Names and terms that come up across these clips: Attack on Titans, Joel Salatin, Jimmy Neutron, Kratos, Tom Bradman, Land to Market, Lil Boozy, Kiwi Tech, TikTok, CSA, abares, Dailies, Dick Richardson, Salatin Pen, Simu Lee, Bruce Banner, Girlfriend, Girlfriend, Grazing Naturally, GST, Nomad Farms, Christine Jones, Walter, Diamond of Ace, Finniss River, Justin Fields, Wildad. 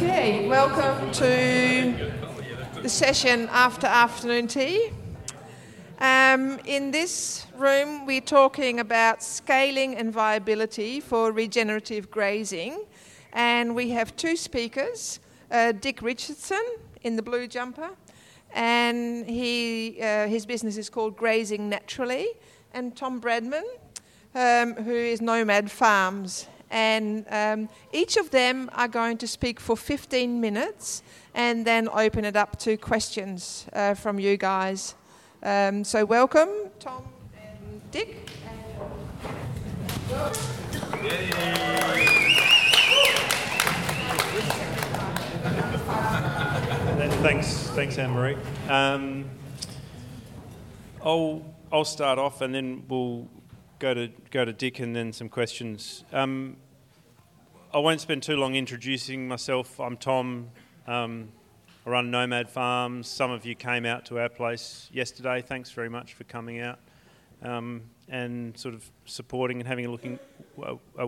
Okay, welcome to the session after afternoon tea. In this room we're talking about scaling and viability for regenerative grazing, and we have two speakers, Dick Richardson in the blue jumper, and his business is called Grazing Naturally, and Tom Bradman, who is Nomad Farms. And each of them are going to speak for 15 minutes and then open it up to questions from you guys. So welcome, Tom and Dick. Thanks, Anne-Marie. I'll start off and then we'll go to Dick and then some questions. I won't spend too long introducing myself. I'm Tom. I run Nomad Farms. Some of you came out to our place yesterday. Thanks very much for coming out and sort of supporting and having a look at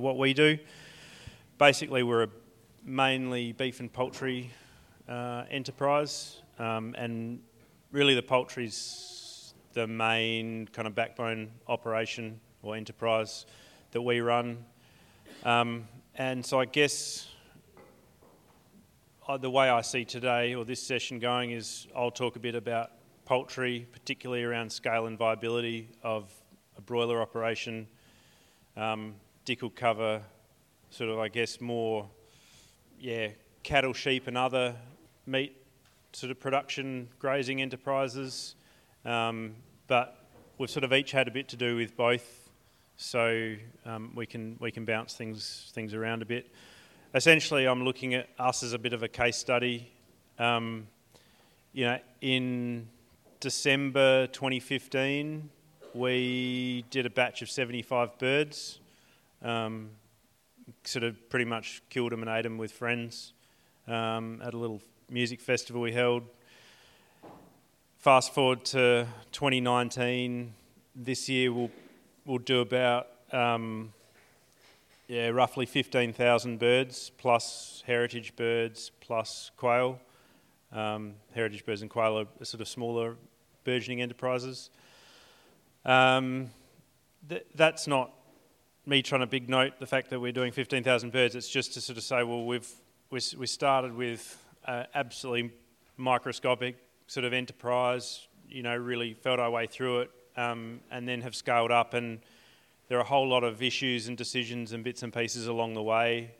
what we do. Basically, we're a mainly beef and poultry enterprise, and really the poultry's the main kind of backbone operation or enterprise that we run. And so I guess the way I see today or this session going is I'll talk a bit about poultry, particularly around scale and viability of a broiler operation. Dick will cover sort of, I guess, more cattle, sheep and other meat sort of production, grazing enterprises. But we've sort of each had a bit to do with both. So we can bounce things around a bit. Essentially, I'm looking at us as a bit of a case study. In December 2015, we did a batch of 75 birds. Sort of pretty much killed them and ate them with friends at a little music festival we held. Fast forward to 2019. This year we'll do about, roughly 15,000 birds, plus heritage birds, plus quail. Heritage birds and quail are sort of smaller burgeoning enterprises. That's not me trying to big note the fact that we're doing 15,000 birds. It's just to sort of say, well, we started with absolutely microscopic sort of enterprise, really felt our way through it. And then have scaled up, and there are a whole lot of issues and decisions and bits and pieces along the way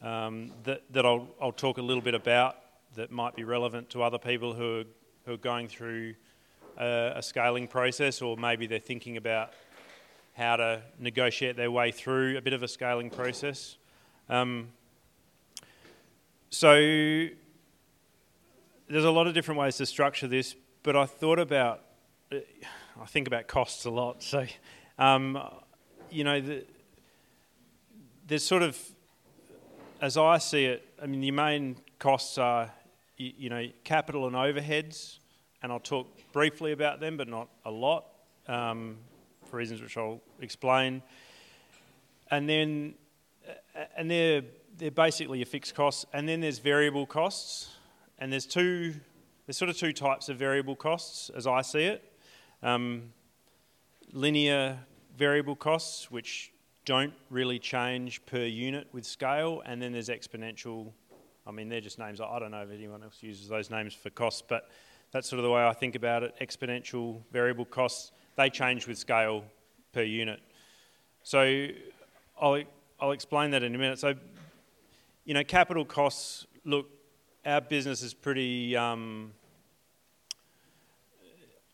that I'll talk a little bit about that might be relevant to other people who are going through a scaling process, or maybe they're thinking about how to negotiate their way through a bit of a scaling process. So there's a lot of different ways to structure this, but I think about costs a lot, so there's sort of, as I see it, I mean, the main costs are, capital and overheads, and I'll talk briefly about them, but not a lot, for reasons which I'll explain. And then, and they're basically your fixed costs, and then there's variable costs, and there's sort of two types of variable costs, as I see it. Linear variable costs, which don't really change per unit with scale, and then there's exponential. I mean, they're just names. I don't know if anyone else uses those names for costs, but that's sort of the way I think about it. Exponential variable costs, they change with scale per unit. So I'll explain that in a minute. So, capital costs, look, our business is pretty...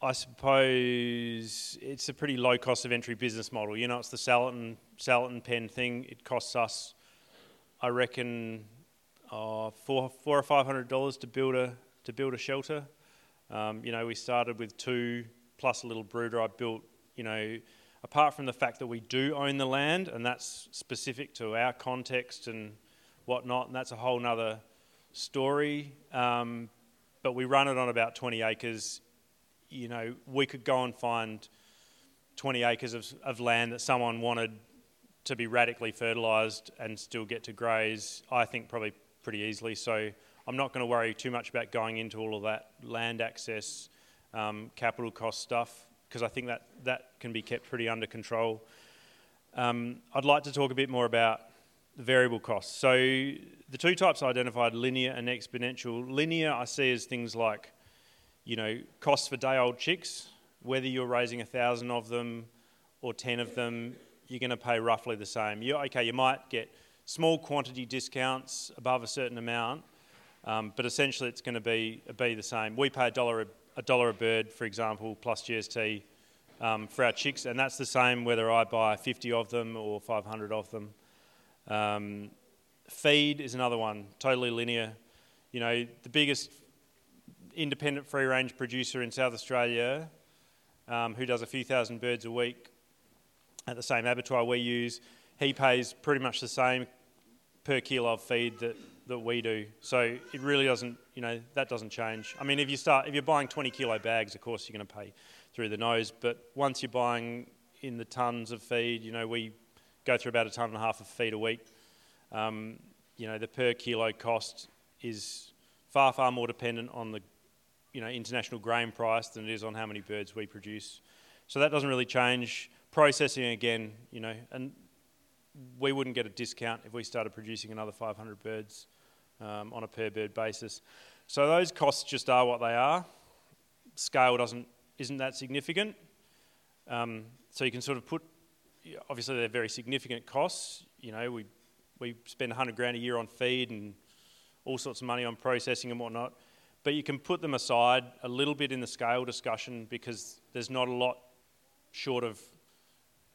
I suppose it's a pretty low cost of entry business model. It's the Salatin Pen thing. It costs us, I reckon, $400 or $500 to build a shelter. We started with two plus a little brooder. I built, apart from the fact that we do own the land, and that's specific to our context and whatnot, and that's a whole nother story. But we run it on about 20 acres. We could go and find 20 acres of land that someone wanted to be radically fertilised and still get to graze. I think probably pretty easily. So I'm not going to worry too much about going into all of that land access, capital cost stuff, because I think that that can be kept pretty under control. I'd like to talk a bit more about the variable costs. So the two types I identified, linear and exponential. Linear I see as things like, you know, costs for day-old chicks. Whether you're raising 1,000 of them or 10 of them, you're going to pay roughly the same. You might get small quantity discounts above a certain amount, but essentially it's going to be the same. We pay a dollar a bird, for example, plus GST for our chicks, and that's the same whether I buy 50 of them or 500 of them. Feed is another one, totally linear. You know, the biggest independent free-range producer in South Australia, who does a few thousand birds a week at the same abattoir we use, he pays pretty much the same per kilo of feed that we do. So it really doesn't, you know, that doesn't change. I mean, if you're buying 20 kilo bags, of course you're going to pay through the nose, but once you're buying in the tons of feed, you know, we go through about 1.5 tons of feed a week. You know, the per kilo cost is far, far more dependent on the, you know, international grain price than it is on how many birds we produce. So that doesn't really change. Processing again, you know, and we wouldn't get a discount if we started producing another 500 birds on a per bird basis. So those costs just are what they are. Scale isn't that significant. So you can sort of put, obviously they're very significant costs. You know, we spend $100,000 a year on feed and all sorts of money on processing and whatnot. But you can put them aside a little bit in the scale discussion because there's not a lot short of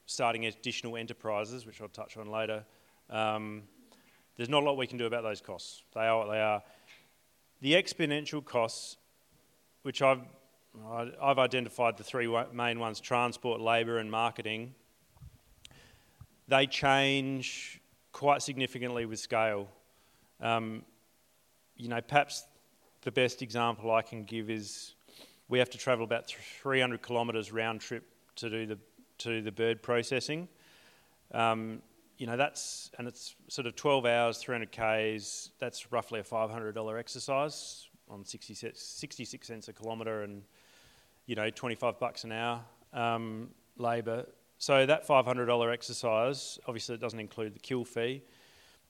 starting additional enterprises, which I'll touch on later. There's not a lot we can do about those costs. They are what they are. The exponential costs, which I've identified the three main ones, transport, labour and marketing, they change quite significantly with scale. You know, perhaps the best example I can give is we have to travel about 300 kilometres round trip to do the bird processing. You know, it's sort of 12 hours, 300 Ks, that's roughly a $500 exercise on 66 cents a kilometre and, you know, $25 an hour labour. So that $500 exercise, obviously it doesn't include the kill fee,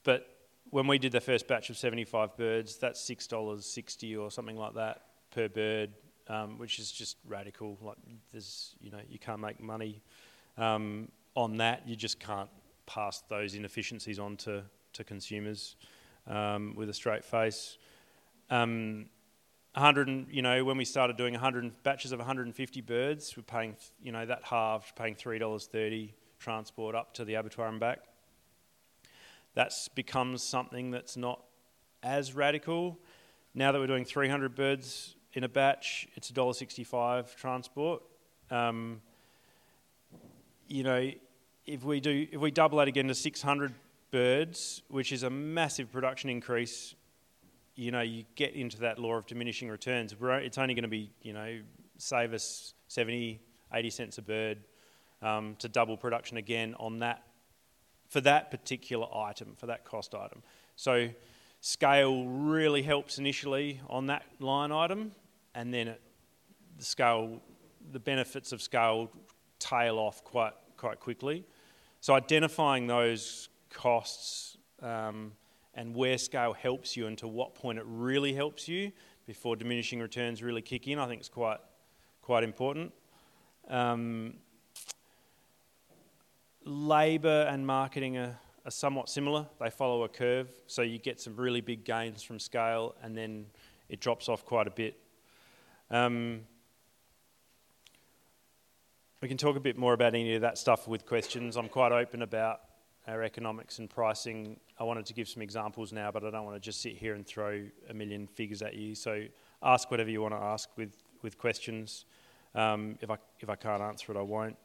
but when we did the first batch of 75 birds, that's $6.60 or something like that per bird, which is just radical. Like, there's, you know, you can't make money on that. You just can't pass those inefficiencies on to consumers with a straight face. 100, you know, when we started doing 100 batches of 150 birds, we're paying, you know, that halved, paying $3.30 transport up to the abattoir and back. That's becomes something that's not as radical. Now that we're doing 300 birds in a batch, it's $1.65 transport. You know, if we double that again to 600 birds, which is a massive production increase, you know, you get into that law of diminishing returns. It's only going to be, you know, save us 70, 80 cents a bird to double production again on that, for that particular item, for that cost item. So scale really helps initially on that line item, and then the benefits of scale tail off quite quickly. So identifying those costs and where scale helps you and to what point it really helps you before diminishing returns really kick in, I think it's quite important. Labour and marketing are somewhat similar. They follow a curve, so you get some really big gains from scale and then it drops off quite a bit. We can talk a bit more about any of that stuff with questions. I'm quite open about our economics and pricing. I wanted to give some examples now, but I don't want to just sit here and throw a million figures at you, so ask whatever you want to ask with questions. If I can't answer it, I won't.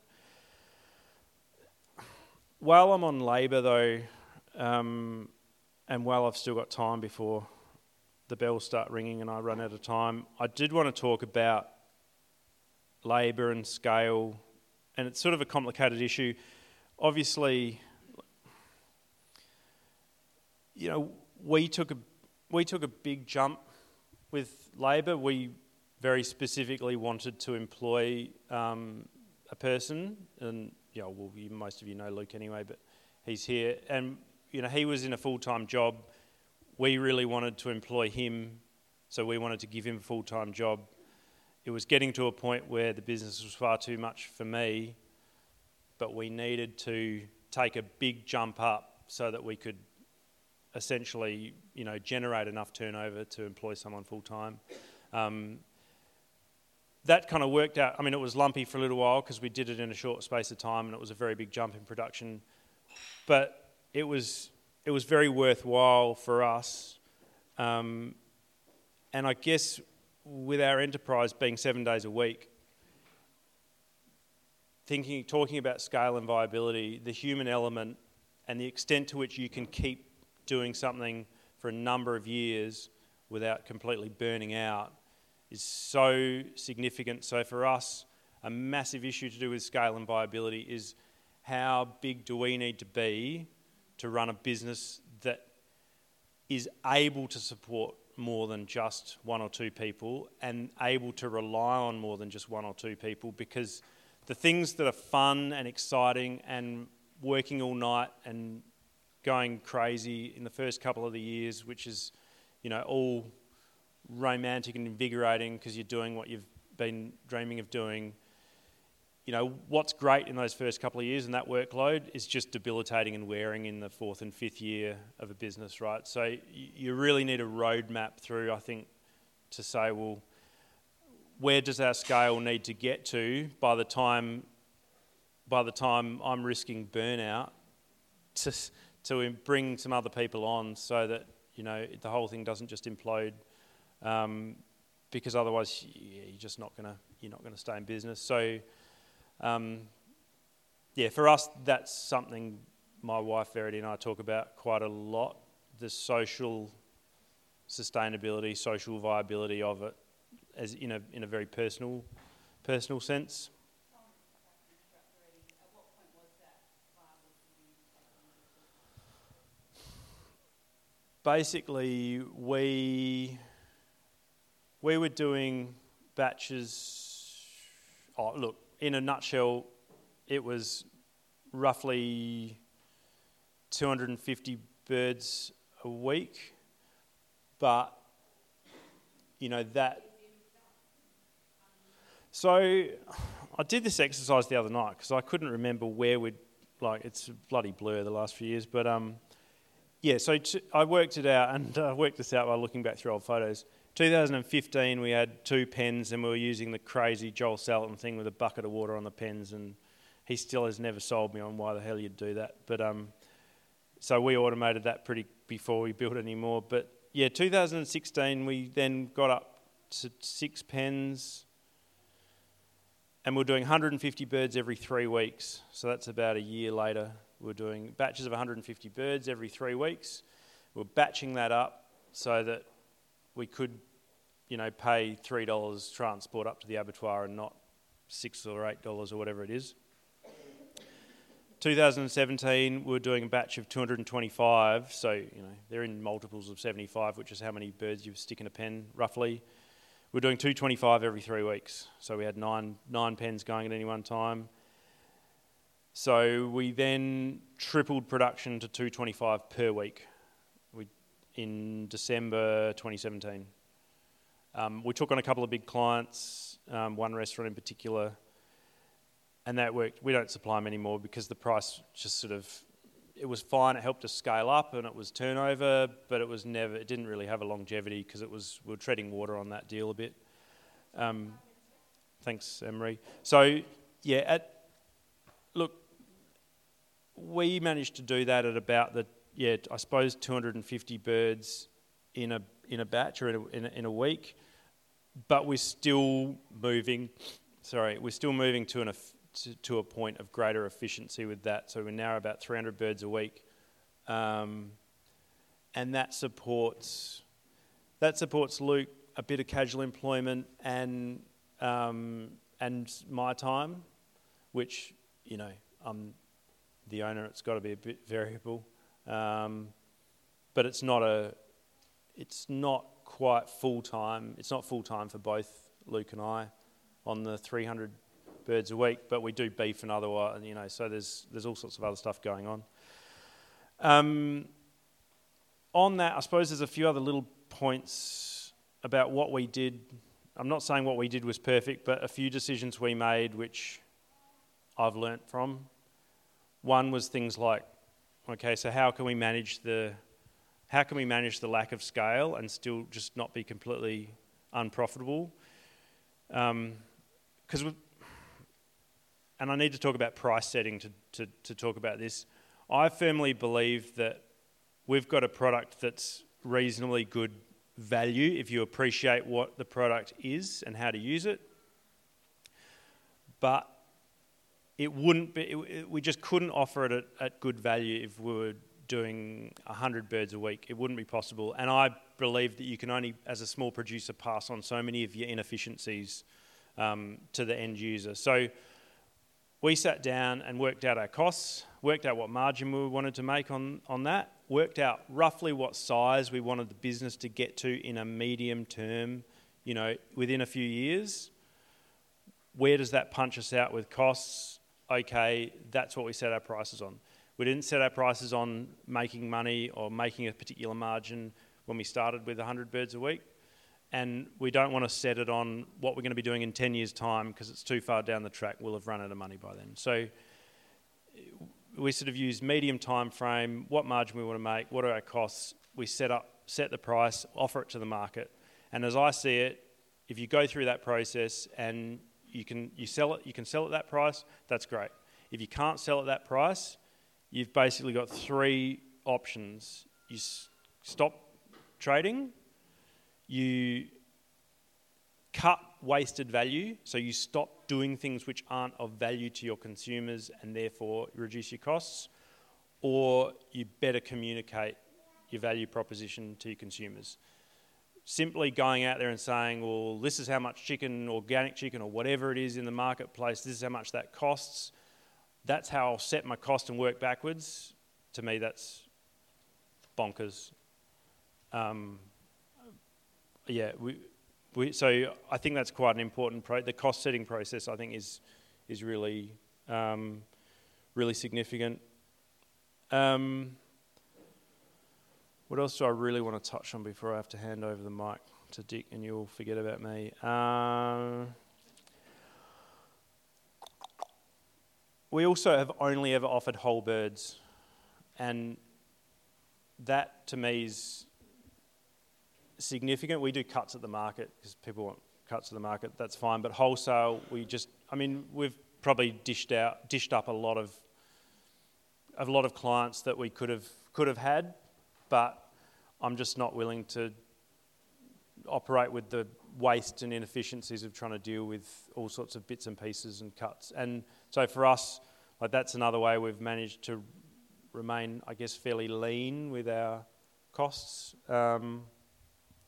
While I'm on labour, though, and while I've still got time before the bells start ringing and I run out of time, I did want to talk about labour and scale, and it's sort of a complicated issue. Obviously, you know, we took we took a big jump with labour. We very specifically wanted to employ a person, and well, most of you know Luke anyway, but he's here, and he was in a full-time job. We really wanted to employ him, so we wanted to give him a full-time job. It was getting to a point where the business was far too much for me, but we needed to take a big jump up so that we could essentially, generate enough turnover to employ someone full-time. That kind of worked out. It was lumpy for a little while because we did it in a short space of time, and it was a very big jump in production. But it was very worthwhile for us. And I guess with our enterprise being 7 days a week, talking about scale and viability, the human element and the extent to which you can keep doing something for a number of years without completely burning out is so significant. So for us, a massive issue to do with scale and viability is how big do we need to be to run a business that is able to support more than just one or two people and able to rely on more than just one or two people, because the things that are fun and exciting and working all night and going crazy in the first couple of the years, which is, all romantic and invigorating because you're doing what you've been dreaming of doing, what's great in those first couple of years and that workload is just debilitating and wearing in the fourth and fifth year of a business, right? So you really need a roadmap through, I think, to say, well, where does our scale need to get to by the time I'm risking burnout to bring some other people on so that, the whole thing doesn't just implode, because otherwise you're not going to stay in business. So, for us, that's something my wife Verity and I talk about quite a lot, the social sustainability, social viability of it, as in a very personal sense. At what point was that viable? Basically, we were doing batches. In a nutshell, it was roughly 250 birds a week, but that. So I did this exercise the other night because I couldn't remember where we'd it's a bloody blur the last few years, but So I worked it out, and I worked this out by looking back through old photos. 2015, we had two pens, and we were using the crazy Joel Salatin thing with a bucket of water on the pens, and he still has never sold me on why the hell you'd do that. But so we automated that before we built any more. But 2016, we then got up to six pens, and we were doing 150 birds every 3 weeks. So that's about a year later. We were doing batches of 150 birds every 3 weeks. We were batching that up so that we could, pay $3 transport up to the abattoir and not $6 or $8 or whatever it is. 2017, we were doing a batch of 225, so, they're in multiples of 75, which is how many birds you stick in a pen, roughly. We're doing 225 every 3 weeks, so we had nine pens going at any one time. So we then tripled production to 225 per week. In December 2017. We took on a couple of big clients, one restaurant in particular, and that worked. We don't supply them anymore because the price just it was fine, it helped us scale up and it was turnover, but it didn't really have a longevity because we were treading water on that deal a bit. Thanks, Emery. So, we managed to do that at about 250 birds in a batch or in a week, but we're still moving. We're still moving to a point of greater efficiency with that. So we're now about 300 birds a week, and that supports Luke, a bit of casual employment, and my time, which I'm the owner. It's got to be a bit variable. But it's not It's not quite full-time. It's not full-time for both Luke and I on the 300 birds a week, but we do beef and otherwise, you know, so there's all sorts of other stuff going on. On that, I suppose there's a few other little points about what we did. I'm not saying what we did was perfect, but a few decisions we made which I've learnt from. One was things like, okay, so how can we manage the lack of scale and still just not be completely unprofitable? And I need to talk about price setting to talk about this. I firmly believe that we've got a product that's reasonably good value if you appreciate what the product is and how to use it. But it wouldn't be. We just couldn't offer it at good value if we were doing 100 birds a week. It wouldn't be possible. And I believe that you can only, as a small producer, pass on so many of your inefficiencies to the end user. So we sat down and worked out our costs, worked out what margin we wanted to make on that, worked out roughly what size we wanted the business to get to in a medium term, you know, within a few years. Where does that punch us out with costs? Okay, that's what we set our prices on. We didn't set our prices on making money or making a particular margin when we started with 100 birds a week. And we don't want to set it on what we're going to be doing in 10 years' time because it's too far down the track. We'll have run out of money by then. So we sort of use medium time frame, what margin we want to make, what are our costs. We set the price, offer it to the market. And as I see it, if you go through that process and you can sell it at that price, that's great. If you can't sell at that price, you've basically got three options. You stop trading, you cut wasted value, so you stop doing things which aren't of value to your consumers and therefore reduce your costs, or you better communicate your value proposition to your consumers. Simply going out there and saying, well, this is how much chicken, organic chicken or whatever it is in the marketplace, this is how much that costs, that's how I'll set my cost and work backwards, to me that's bonkers. So I think that's quite an important, the cost setting process I think is really, really significant. What else do I really want to touch on before I have to hand over the mic to Dick and you'll forget about me? We also have only ever offered whole birds, and that to me is significant. We do cuts at the market because people want cuts at the market, that's fine, but wholesale we've probably dished up a lot of clients that we could have had, but I'm just not willing to operate with the waste and inefficiencies of trying to deal with all sorts of bits and pieces and cuts. And so for us, like, that's another way we've managed to remain, I guess, fairly lean with our costs and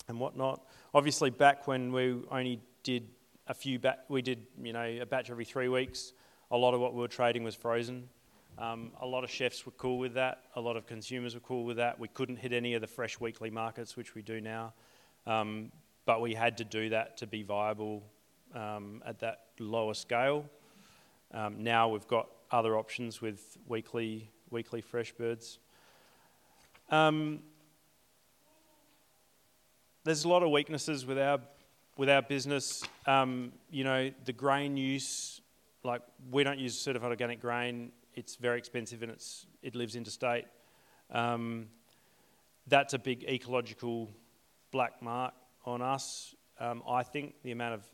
whatnot. Obviously, back when we only did a batch every 3 weeks, a lot of what we were trading was frozen. A lot of chefs were cool with that. A lot of consumers were cool with that. We couldn't hit any of the fresh weekly markets, which we do now. But we had to do that to be viable at that lower scale. Now we've got other options with weekly fresh birds. There's a lot of weaknesses with our business. The grain use, like, we don't use certified organic grain. It's very expensive and it lives interstate. That's a big ecological black mark on us. I think the amount of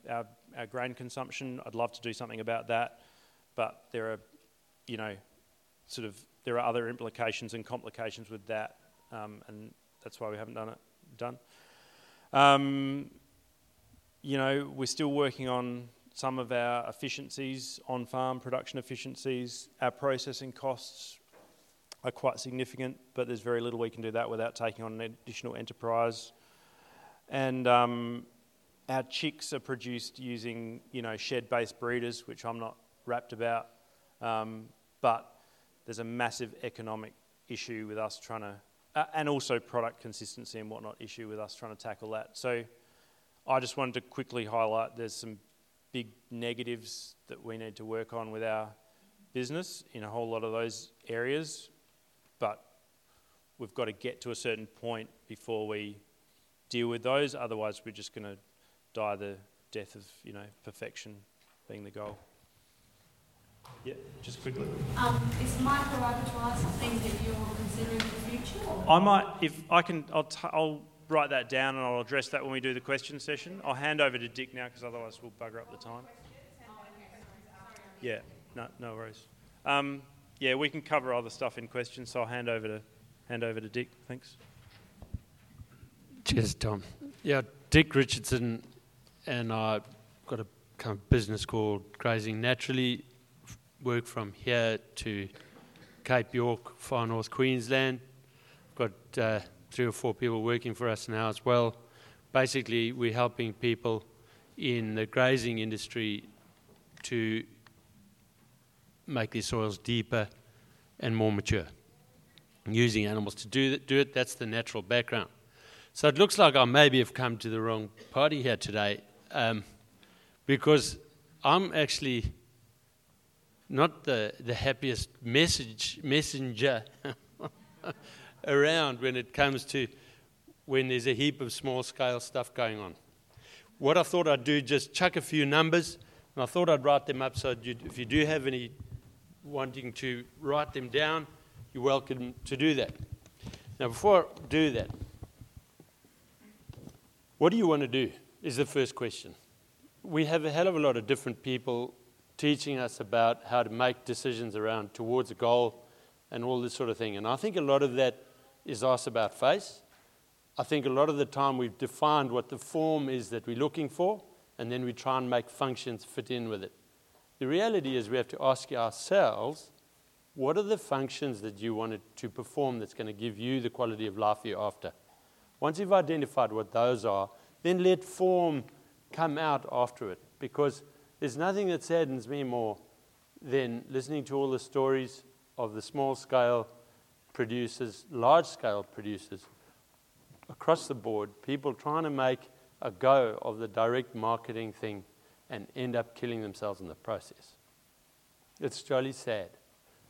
our grain consumption, I'd love to do something about that, but there are other implications and complications with that, and that's why we haven't done it. We're still working on some of our efficiencies, on-farm production efficiencies. Our processing costs are quite significant, but there's very little we can do that without taking on an additional enterprise. And our chicks are produced using, shed-based breeders, which I'm not rapt about. But there's a massive economic issue with us trying to and also product consistency and whatnot issue with us trying to tackle that. So I just wanted to quickly highlight there's some big negatives that we need to work on with our business in a whole lot of those areas, but we've got to get to a certain point before we deal with those, otherwise we're just going to die the death of, you know, perfection being the goal. Yeah, just quickly. Is Michael right to ask things that you're considering for the future? Or? I might, if I can, I'll write that down and I'll address that when we do the question session. I'll hand over to Dick now because otherwise we'll bugger up the time. Yeah, no worries. Yeah, we can cover other stuff in questions, so I'll hand over to Dick. Thanks. Cheers, Tom. Yeah, Dick Richardson and I got a kind of business called Grazing Naturally. Work from here to Cape York, far north Queensland. Got 3 or 4 people working for us now as well. Basically, we're helping people in the grazing industry to make their soils deeper and more mature. Using animals to do it, that's the natural background. So it looks like I maybe have come to the wrong party here today, because I'm actually not the happiest messenger around when it comes to when there's a heap of small-scale stuff going on. What I thought I'd do, just chuck a few numbers, and I thought I'd write them up, so if you do have any wanting to write them down, you're welcome to do that. Now, before I do that, what do you want to do is the first question. We have a hell of a lot of different people teaching us about how to make decisions around towards a goal and all this sort of thing. And I think a lot of that is asked about face. I think a lot of the time we've defined what the form is that we're looking for, and then we try and make functions fit in with it. The reality is we have to ask ourselves, what are the functions that you wanted to perform that's going to give you the quality of life you're after? Once you've identified what those are, then let form come out after it, because there's nothing that saddens me more than listening to all the stories of the small-scale producers, large-scale producers, across the board, people trying to make a go of the direct marketing thing and end up killing themselves in the process. It's jolly sad.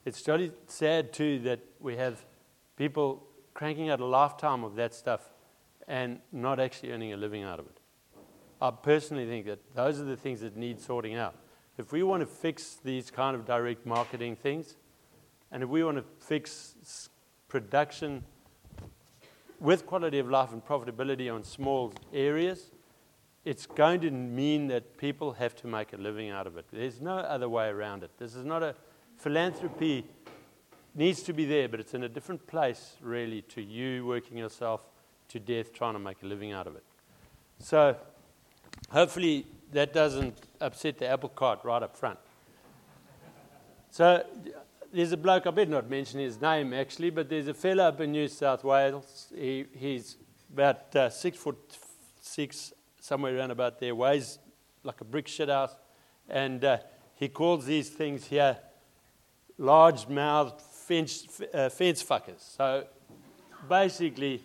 It's jolly sad, too, that we have people cranking out a lifetime of that stuff and not actually earning a living out of it. I personally think that those are the things that need sorting out. If we want to fix these kind of direct marketing things, and if we want to fix production with quality of life and profitability on small areas, it's going to mean that people have to make a living out of it. There's no other way around it. This is not a philanthropy, needs to be there, but it's in a different place, really, to you working yourself to death trying to make a living out of it. So hopefully that doesn't upset the apple cart right up front. So there's a bloke, I better not mention his name actually, but there's a fella up in New South Wales. He's about 6'6", somewhere around about there, weighs like a brick shit house, and he calls these things here large-mouthed fence fuckers. So basically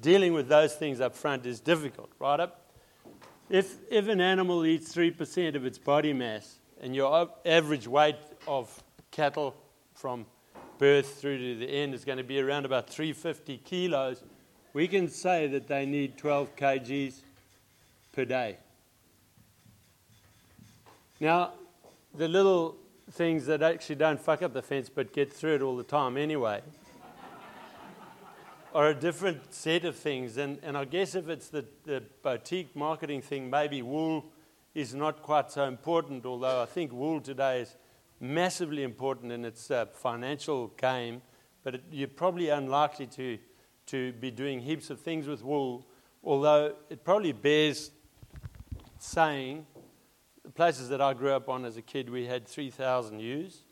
dealing with those things up front is difficult, right up? If an animal eats 3% of its body mass and your average weight of cattle from birth through to the end is going to be around about 350 kilos, we can say that they need 12 kgs per day. Now, the little things that actually don't fuck up the fence but get through it all the time anyway are a different set of things, and I guess if it's the boutique marketing thing, maybe wool is not quite so important, although I think wool today is massively important in its financial game, but you're probably unlikely to be doing heaps of things with wool, although it probably bears saying, the places that I grew up on as a kid, we had 3,000 ewes.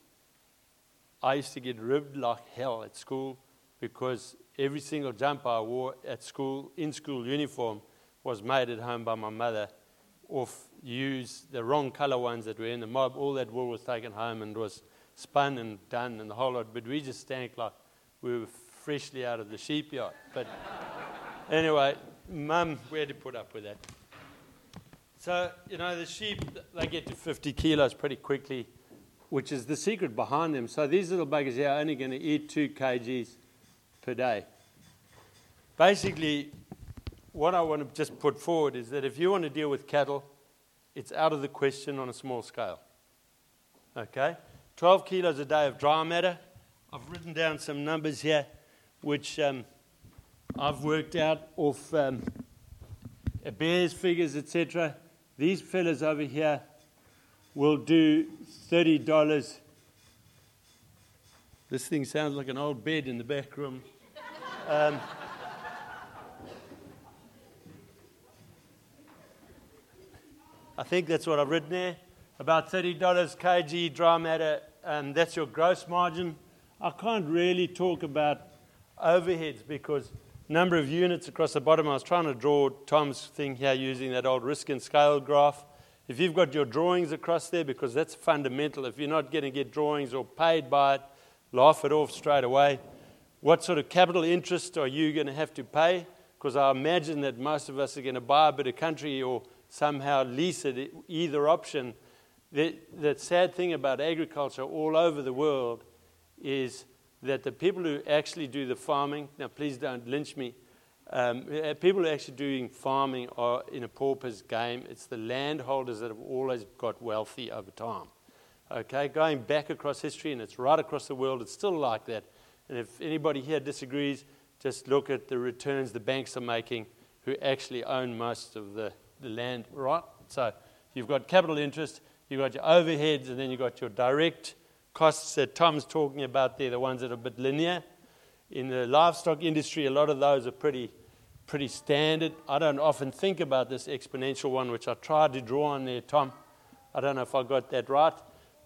I used to get ribbed like hell at school because every single jumper I wore at school, in school uniform, was made at home by my mother, off ewes, the wrong colour ones that were in the mob. All that wool was taken home and was spun and done and the whole lot, but we just stank like we were freshly out of the sheepyard. But anyway, Mum, we had to put up with that. So, you know, the sheep, they get to 50 kilos pretty quickly, which is the secret behind them. So these little buggers here are only going to eat 2 kgs per day. Basically, what I want to just put forward is that if you want to deal with cattle, it's out of the question on a small scale. Okay? 12 kilos a day of dry matter. I've written down some numbers here, which I've worked out off abares figures, etc. These fellas over here will do $30. This thing sounds like an old bed in the back room. I think that's what I've written there. About $30 kg dry matter, that's your gross margin. I can't really talk about overheads because number of units across the bottom, I was trying to draw Tom's thing here using that old risk and scale graph. If you've got your drawings across there, because that's fundamental, if you're not going to get drawings or paid by it, laugh it off straight away. What sort of capital interest are you going to have to pay? Because I imagine that most of us are going to buy a bit of country or somehow lease it, either option. The sad thing about agriculture all over the world is that the people who actually do the farming, now please don't lynch me, people who are actually doing farming are in a pauper's game. It's the landholders that have always got wealthy over time. Okay, going back across history, and it's right across the world, it's still like that. And if anybody here disagrees, just look at the returns the banks are making who actually own most of the land, right? So you've got capital interest, you've got your overheads, and then you've got your direct costs that Tom's talking about there, the ones that are a bit linear. In the livestock industry, a lot of those are pretty standard. I don't often think about this exponential one, which I tried to draw on there, Tom. I don't know if I got that right.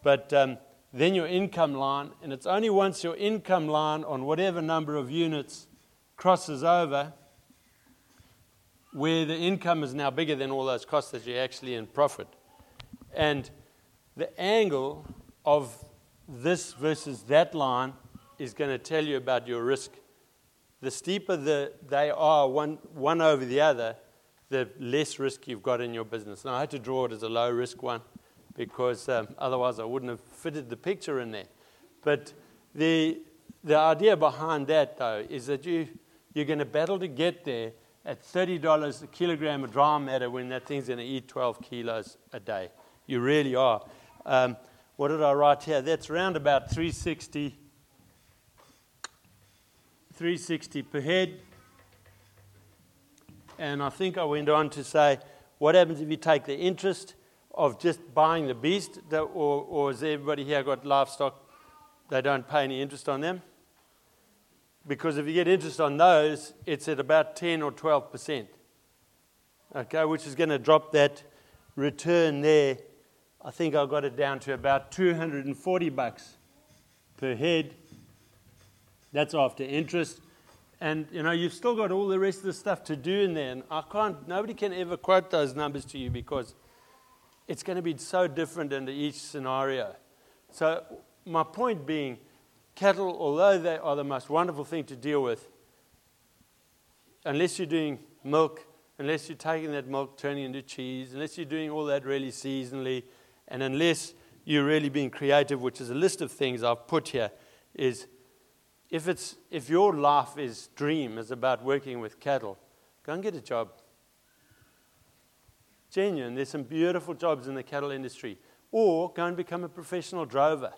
But then your income line, and it's only once your income line on whatever number of units crosses over where the income is now bigger than all those costs that you're actually in profit. And the angle of this versus that line is going to tell you about your risk. The steeper they are, one over the other, the less risk you've got in your business. Now, I had to draw it as a low-risk one because otherwise I wouldn't have fitted the picture in there. But the idea behind that, though, is that you're going to battle to get there at $30 a kilogram of dry matter when that thing's going to eat 12 kilos a day. You really are. What did I write here? That's around about 360 per head. And I think I went on to say, what happens if you take the interest of just buying the beast? Or has everybody here got livestock? They don't pay any interest on them? Because if you get interest on those, it's at about 10 or 12%. Okay, which is going to drop that return there. I think I got it down to about $240 per head. That's after interest. And, you know, you've still got all the rest of the stuff to do in there. And nobody can ever quote those numbers to you because it's going to be so different under each scenario. So my point being, cattle, although they are the most wonderful thing to deal with, unless you're doing milk, unless you're taking that milk, turning into cheese, unless you're doing all that really seasonally, and unless you're really being creative, which is a list of things I've put here, is if your life is dream is about working with cattle, go and get a job. Genuine, there's some beautiful jobs in the cattle industry. Or go and become a professional drover.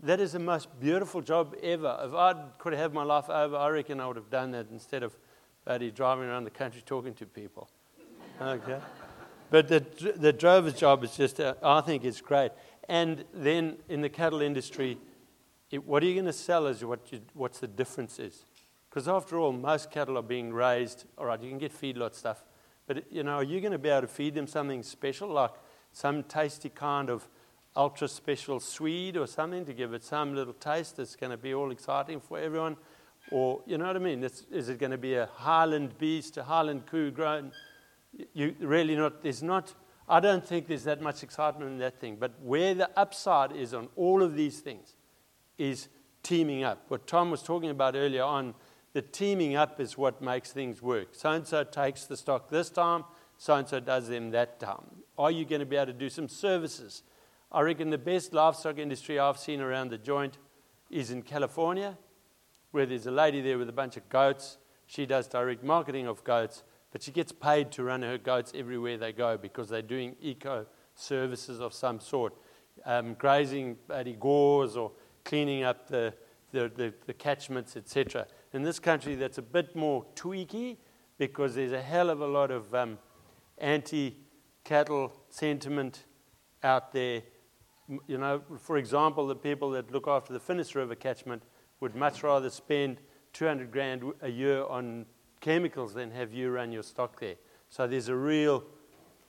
That is the most beautiful job ever. If I could have my life over, I reckon I would have done that instead of driving around the country talking to people. Okay. But the drover's job is just, I think it's great. And then in the cattle industry, what are you going to sell is what's the difference is. Because after all, most cattle are being raised. All right, you can get feedlot stuff. But, you know, are you going to be able to feed them something special, like some tasty kind of ultra-special swede or something to give it some little taste that's going to be all exciting for everyone? Or, you know what I mean? Is it going to be a Highland beast, a Highland coup grown? You really not, there's not, I don't think there's that much excitement in that thing. But where the upside is on all of these things is teaming up. What Tom was talking about earlier on, the teaming up is what makes things work. So-and-so takes the stock this time, so-and-so does them that time. Are you going to be able to do some services? I reckon the best livestock industry I've seen around the joint is in California, where there's a lady there with a bunch of goats. She does direct marketing of goats, but she gets paid to run her goats everywhere they go because they're doing eco services of some sort, grazing bloody gores or cleaning up the catchments, etc. In this country, that's a bit more tweaky because there's a hell of a lot of anti-cattle sentiment out there. You know, for example, the people that look after the Finniss River catchment would much rather spend $200,000 a year on chemicals than have you run your stock there. So there's a real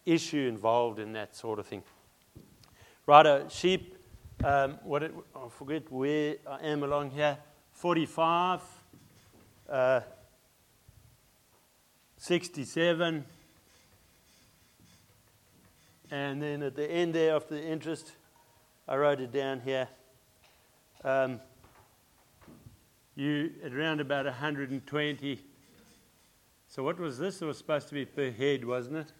issue involved in that sort of thing. Righto, sheep. I forget where I am along here. 45, 67, and then at the end there of the interest, I wrote it down here. You at around about 120. So what was this? It was supposed to be per head, wasn't it?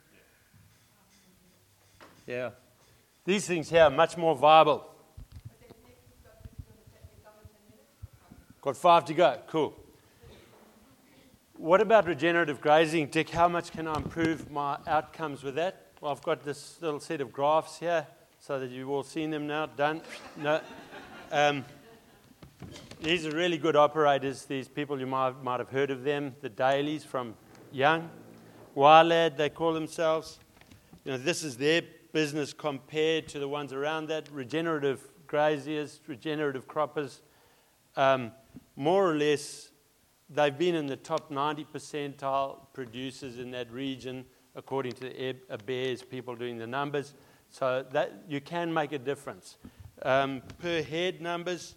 Yeah. These things here are much more viable. Got 5 to go. Cool. What about regenerative grazing, Dick? How much can I improve my outcomes with that? Well, I've got this little set of graphs here so that you've all seen them now. Done. No. These are really good operators. These people, you might have heard of them. The Dailies from Young. Wildad, they call themselves. You know, this is their business compared to the ones around that. Regenerative graziers, regenerative croppers. More or less, they've been in the top 90 percentile producers in that region, according to the abares people doing the numbers. So that you can make a difference. Per head numbers,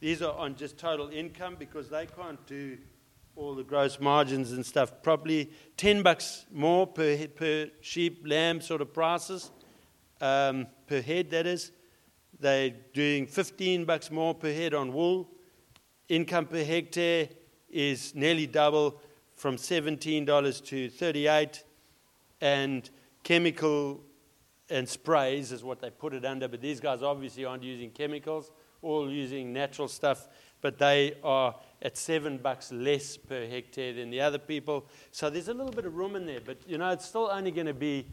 these are on just total income because they can't do all the gross margins and stuff properly. $10 more per head, per sheep, lamb sort of prices, per head that is. They're doing $15 more per head on wool. Income per hectare is nearly double, from $17 to $38, and chemical and sprays is what they put it under, but these guys obviously aren't using chemicals, all using natural stuff, but they are at $7 less per hectare than the other people. So there's a little bit of room in there, but you know, it's still only going to be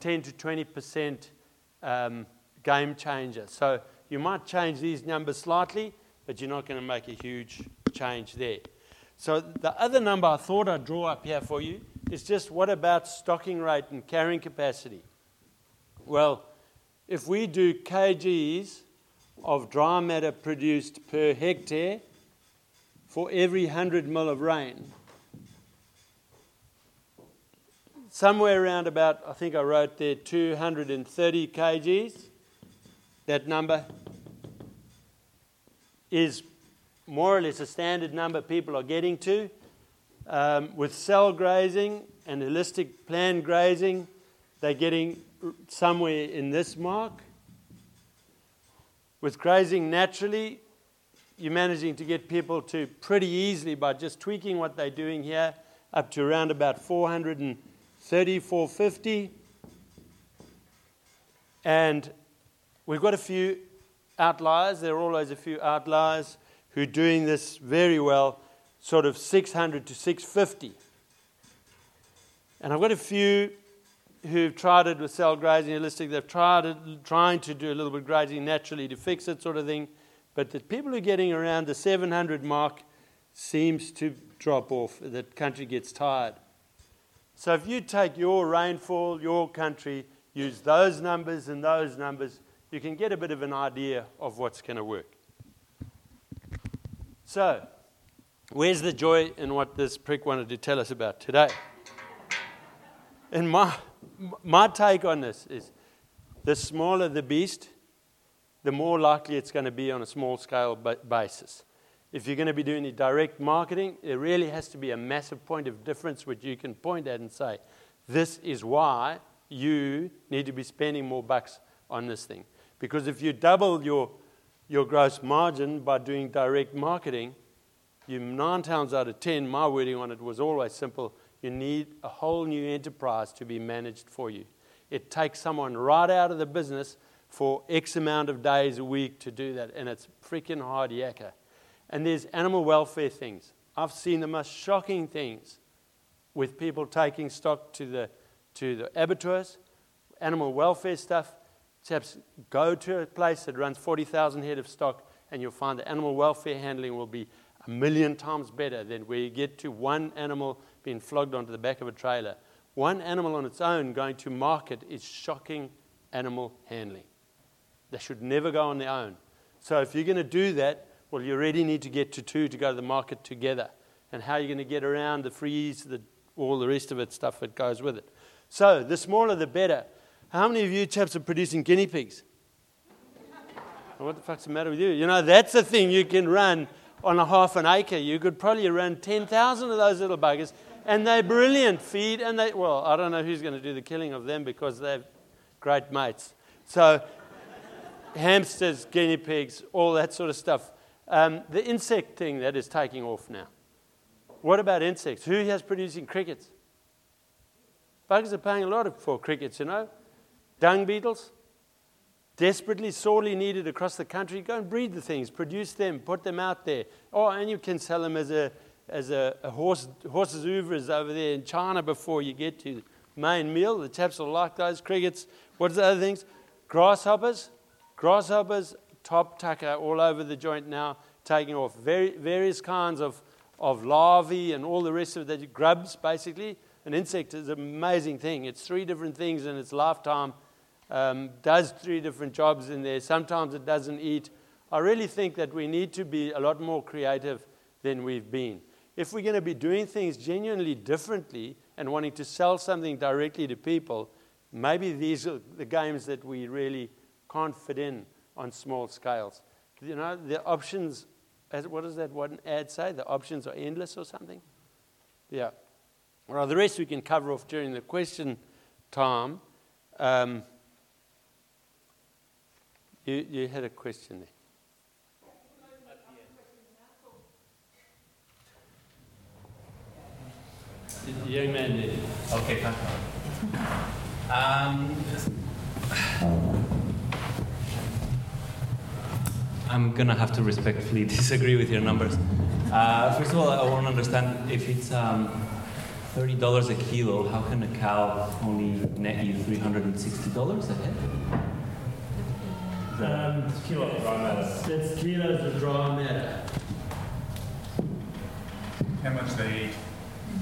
10 to 20% game changer. So you might change these numbers slightly, but you're not going to make a huge change there. So the other number I thought I'd draw up here for you is just what about stocking rate and carrying capacity? Well, if we do kgs of dry matter produced per hectare for every 100 mil of rain, somewhere around about, I think I wrote there, 230 kgs, that number is more or less a standard number people are getting to. With cell grazing and holistic plan grazing, they're getting somewhere in this mark. With grazing naturally, you're managing to get people to pretty easily by just tweaking what they're doing here up to around about 430, 450. And we've got a few outliers. There are always a few outliers who are doing this very well, sort of 600 to 650. And I've got a few who've tried it with cell grazing, holistic. They've tried it, trying to do a little bit of grazing naturally to fix it sort of thing. But the people who are getting around the 700 mark seems to drop off. The country gets tired. So if you take your rainfall, your country, use those numbers and those numbers, you can get a bit of an idea of what's going to work. So, where's the joy in what this prick wanted to tell us about today? And my take on this is, the smaller the beast, the more likely it's going to be on a small scale basis. If you're going to be doing the direct marketing, there really has to be a massive point of difference which you can point at and say, this is why you need to be spending more bucks on this thing. Because if you double your your gross margin by doing direct marketing, you 9 times out of 10, my wording on it was always simple, you need a whole new enterprise to be managed for you. It takes someone right out of the business for X amount of days a week to do that, and it's freaking hard yakka. And there's animal welfare things. I've seen the most shocking things with people taking stock to the abattoirs, animal welfare stuff. Chaps, go to a place that runs 40,000 head of stock, and you'll find the animal welfare handling will be 1,000,000 times better than where you get to one animal being flogged onto the back of a trailer. One animal on its own going to market is shocking animal handling. They should never go on their own. So if you're going to do that, well, you really need to get to two to go to the market together. And how are you going to get around the freeze, all the rest of it stuff that goes with it? So the smaller the better. How many of you chaps are producing guinea pigs? What the fuck's the matter with you? You know, that's a thing you can run on a half an acre. You could probably run 10,000 of those little buggers, and they're brilliant feed. And they, well, I don't know who's going to do the killing of them because they're great mates. So hamsters, guinea pigs, all that sort of stuff. The insect thing that is taking off now. What about insects? Who has producing crickets? Buggers are paying a lot for crickets, you know. Dung beetles, desperately, sorely needed across the country. Go and breed the things, produce them, put them out there. Oh, and you can sell them as a horse's oeuvres over there in China before you get to main meal. The chaps will like those crickets. What's the other things? Grasshoppers, top tucker all over the joint now, taking off. Various kinds of larvae and all the rest of the grubs, basically. An insect is an amazing thing. It's 3 different things in its lifetime, does 3 different jobs in there. Sometimes it doesn't eat. I really think that we need to be a lot more creative than we've been. If we're going to be doing things genuinely differently and wanting to sell something directly to people, maybe these are the games that we really can't fit in on small scales. You know, the options, what does that one ad say? The options are endless or something? Yeah. Well, the rest we can cover off during the question time. You had a question there. The young man there. Okay, fine. I'm going to have to respectfully disagree with your numbers. First of all, I want to understand if it's $30 a kilo, how can a cow only net you $360 a head? Kilos of dry matter. That's kilos of dry matter. How much they eat.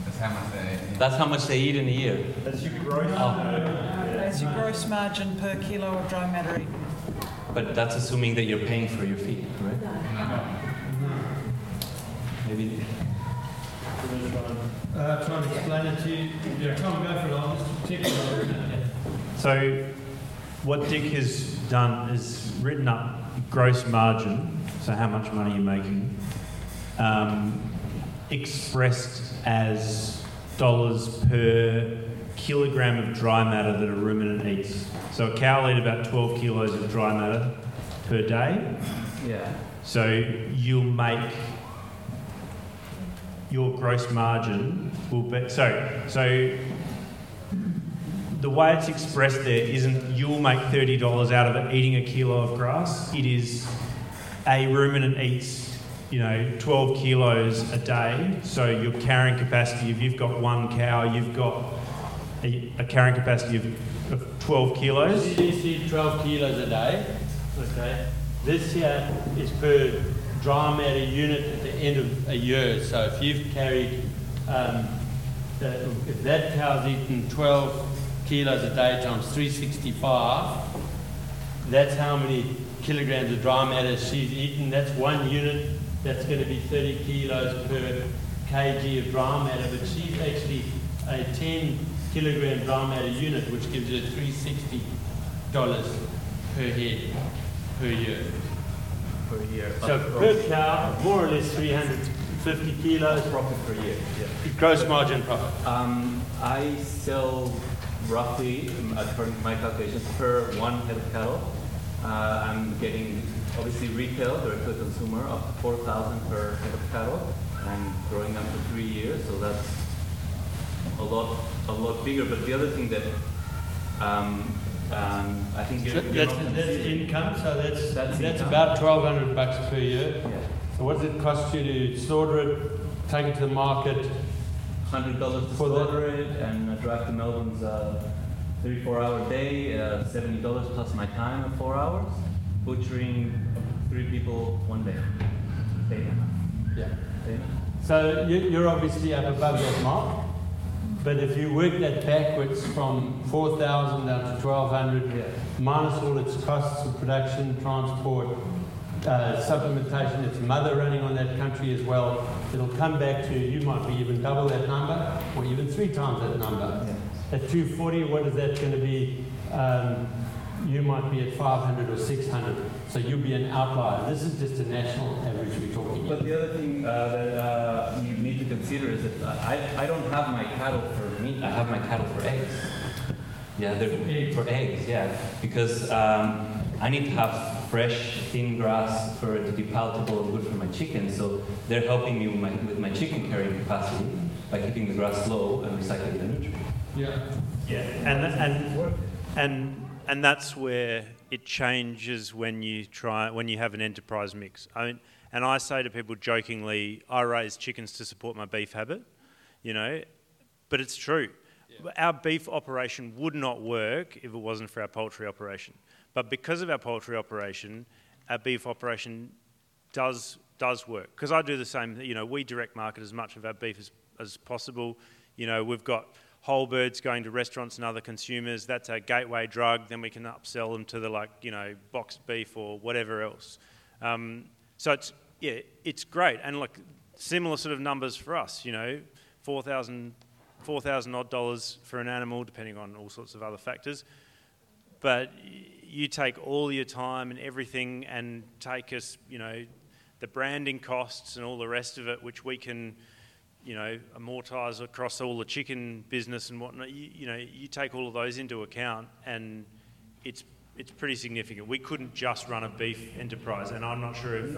That's how much they eat. That's how much they eat in a year. That's your gross margin. That's your gross margin per kilo of dry matter eaten. But that's assuming that you're paying for your feed, right? No. Maybe. Trying to explain it to you. Yeah, come and go for it. I'll just check it. So, what Dick has done is written up gross margin, so how much money you're making, expressed as dollars per kilogram of dry matter that a ruminant eats. So a cow will eat about 12 kilos of dry matter per day. Yeah. So you'll make your gross margin will be so the way it's expressed there isn't you'll make $30 out of it eating a kilo of grass. It is a ruminant eats 12 kilos a day. So your carrying capacity, if you've got one cow, you've got a carrying capacity of 12 kilos. You see 12 kilos a day. Okay. This here is per dry matter unit at the end of a year. So if you've carried, if that cow's eaten 12 kilos a day times 365, that's how many kilograms of dry matter she's eaten. That's one unit. That's going to be 30 kilos per kg of dry matter. But she's actually a 10 kilogram dry matter unit, which gives her $360 per head per year. Per year. So per cow, more or less 350 kilos profit per year. Yeah. Gross margin profit. I sell roughly, according to my calculations, per one head of cattle, I'm getting, obviously, retail, direct to consumer, up to $4,000 per head of cattle. I'm growing them for 3 years, so that's a lot bigger. But the other thing that I think that's income, so that's income. About $1,200 per year. Yeah. So what does it cost you to slaughter it, take it to the market? $100 to slaughter it, and I drive to Melbourne's 3-4 hour day, $70 plus my time of 4 hours, butchering 3 people one day. Yeah. So you're obviously up above that mark, but if you work that backwards from 4,000 down to 1,200, minus all its costs of production, transport, supplementation, its mother running on that country as well, it'll come back to, you might be even double that number, or even 3 times that number. Yeah. At 240, what is that going to be? You might be at 500 or 600, so you'll be an outlier. This is just a national average we're talking about. But the other thing that you need to consider is that I don't have my cattle for meat. I have my cattle for eggs. Yeah, they're big for eggs, yeah. Because I need to have fresh, thin grass for it to be palatable and good for my chicken. So they're helping me with my chicken carrying capacity by keeping the grass low and recycling the nutrients. Yeah. Yeah. And that's where it changes when you have an enterprise mix. I mean, and I say to people jokingly, I raise chickens to support my beef habit, but it's true. Yeah. Our beef operation would not work if it wasn't for our poultry operation. But because of our poultry operation, our beef operation does work. Because I do the same, we direct market as much of our beef as possible. We've got whole birds going to restaurants and other consumers. That's our gateway drug. Then we can upsell them to the boxed beef or whatever else. So it's great. And look, similar sort of numbers for us. $4,000 for an animal, depending on all sorts of other factors. But you take all your time and everything, and take us, the branding costs and all the rest of it, which we can, amortize across all the chicken business and whatnot. You take all of those into account, and it's pretty significant. We couldn't just run a beef enterprise, and I'm not sure if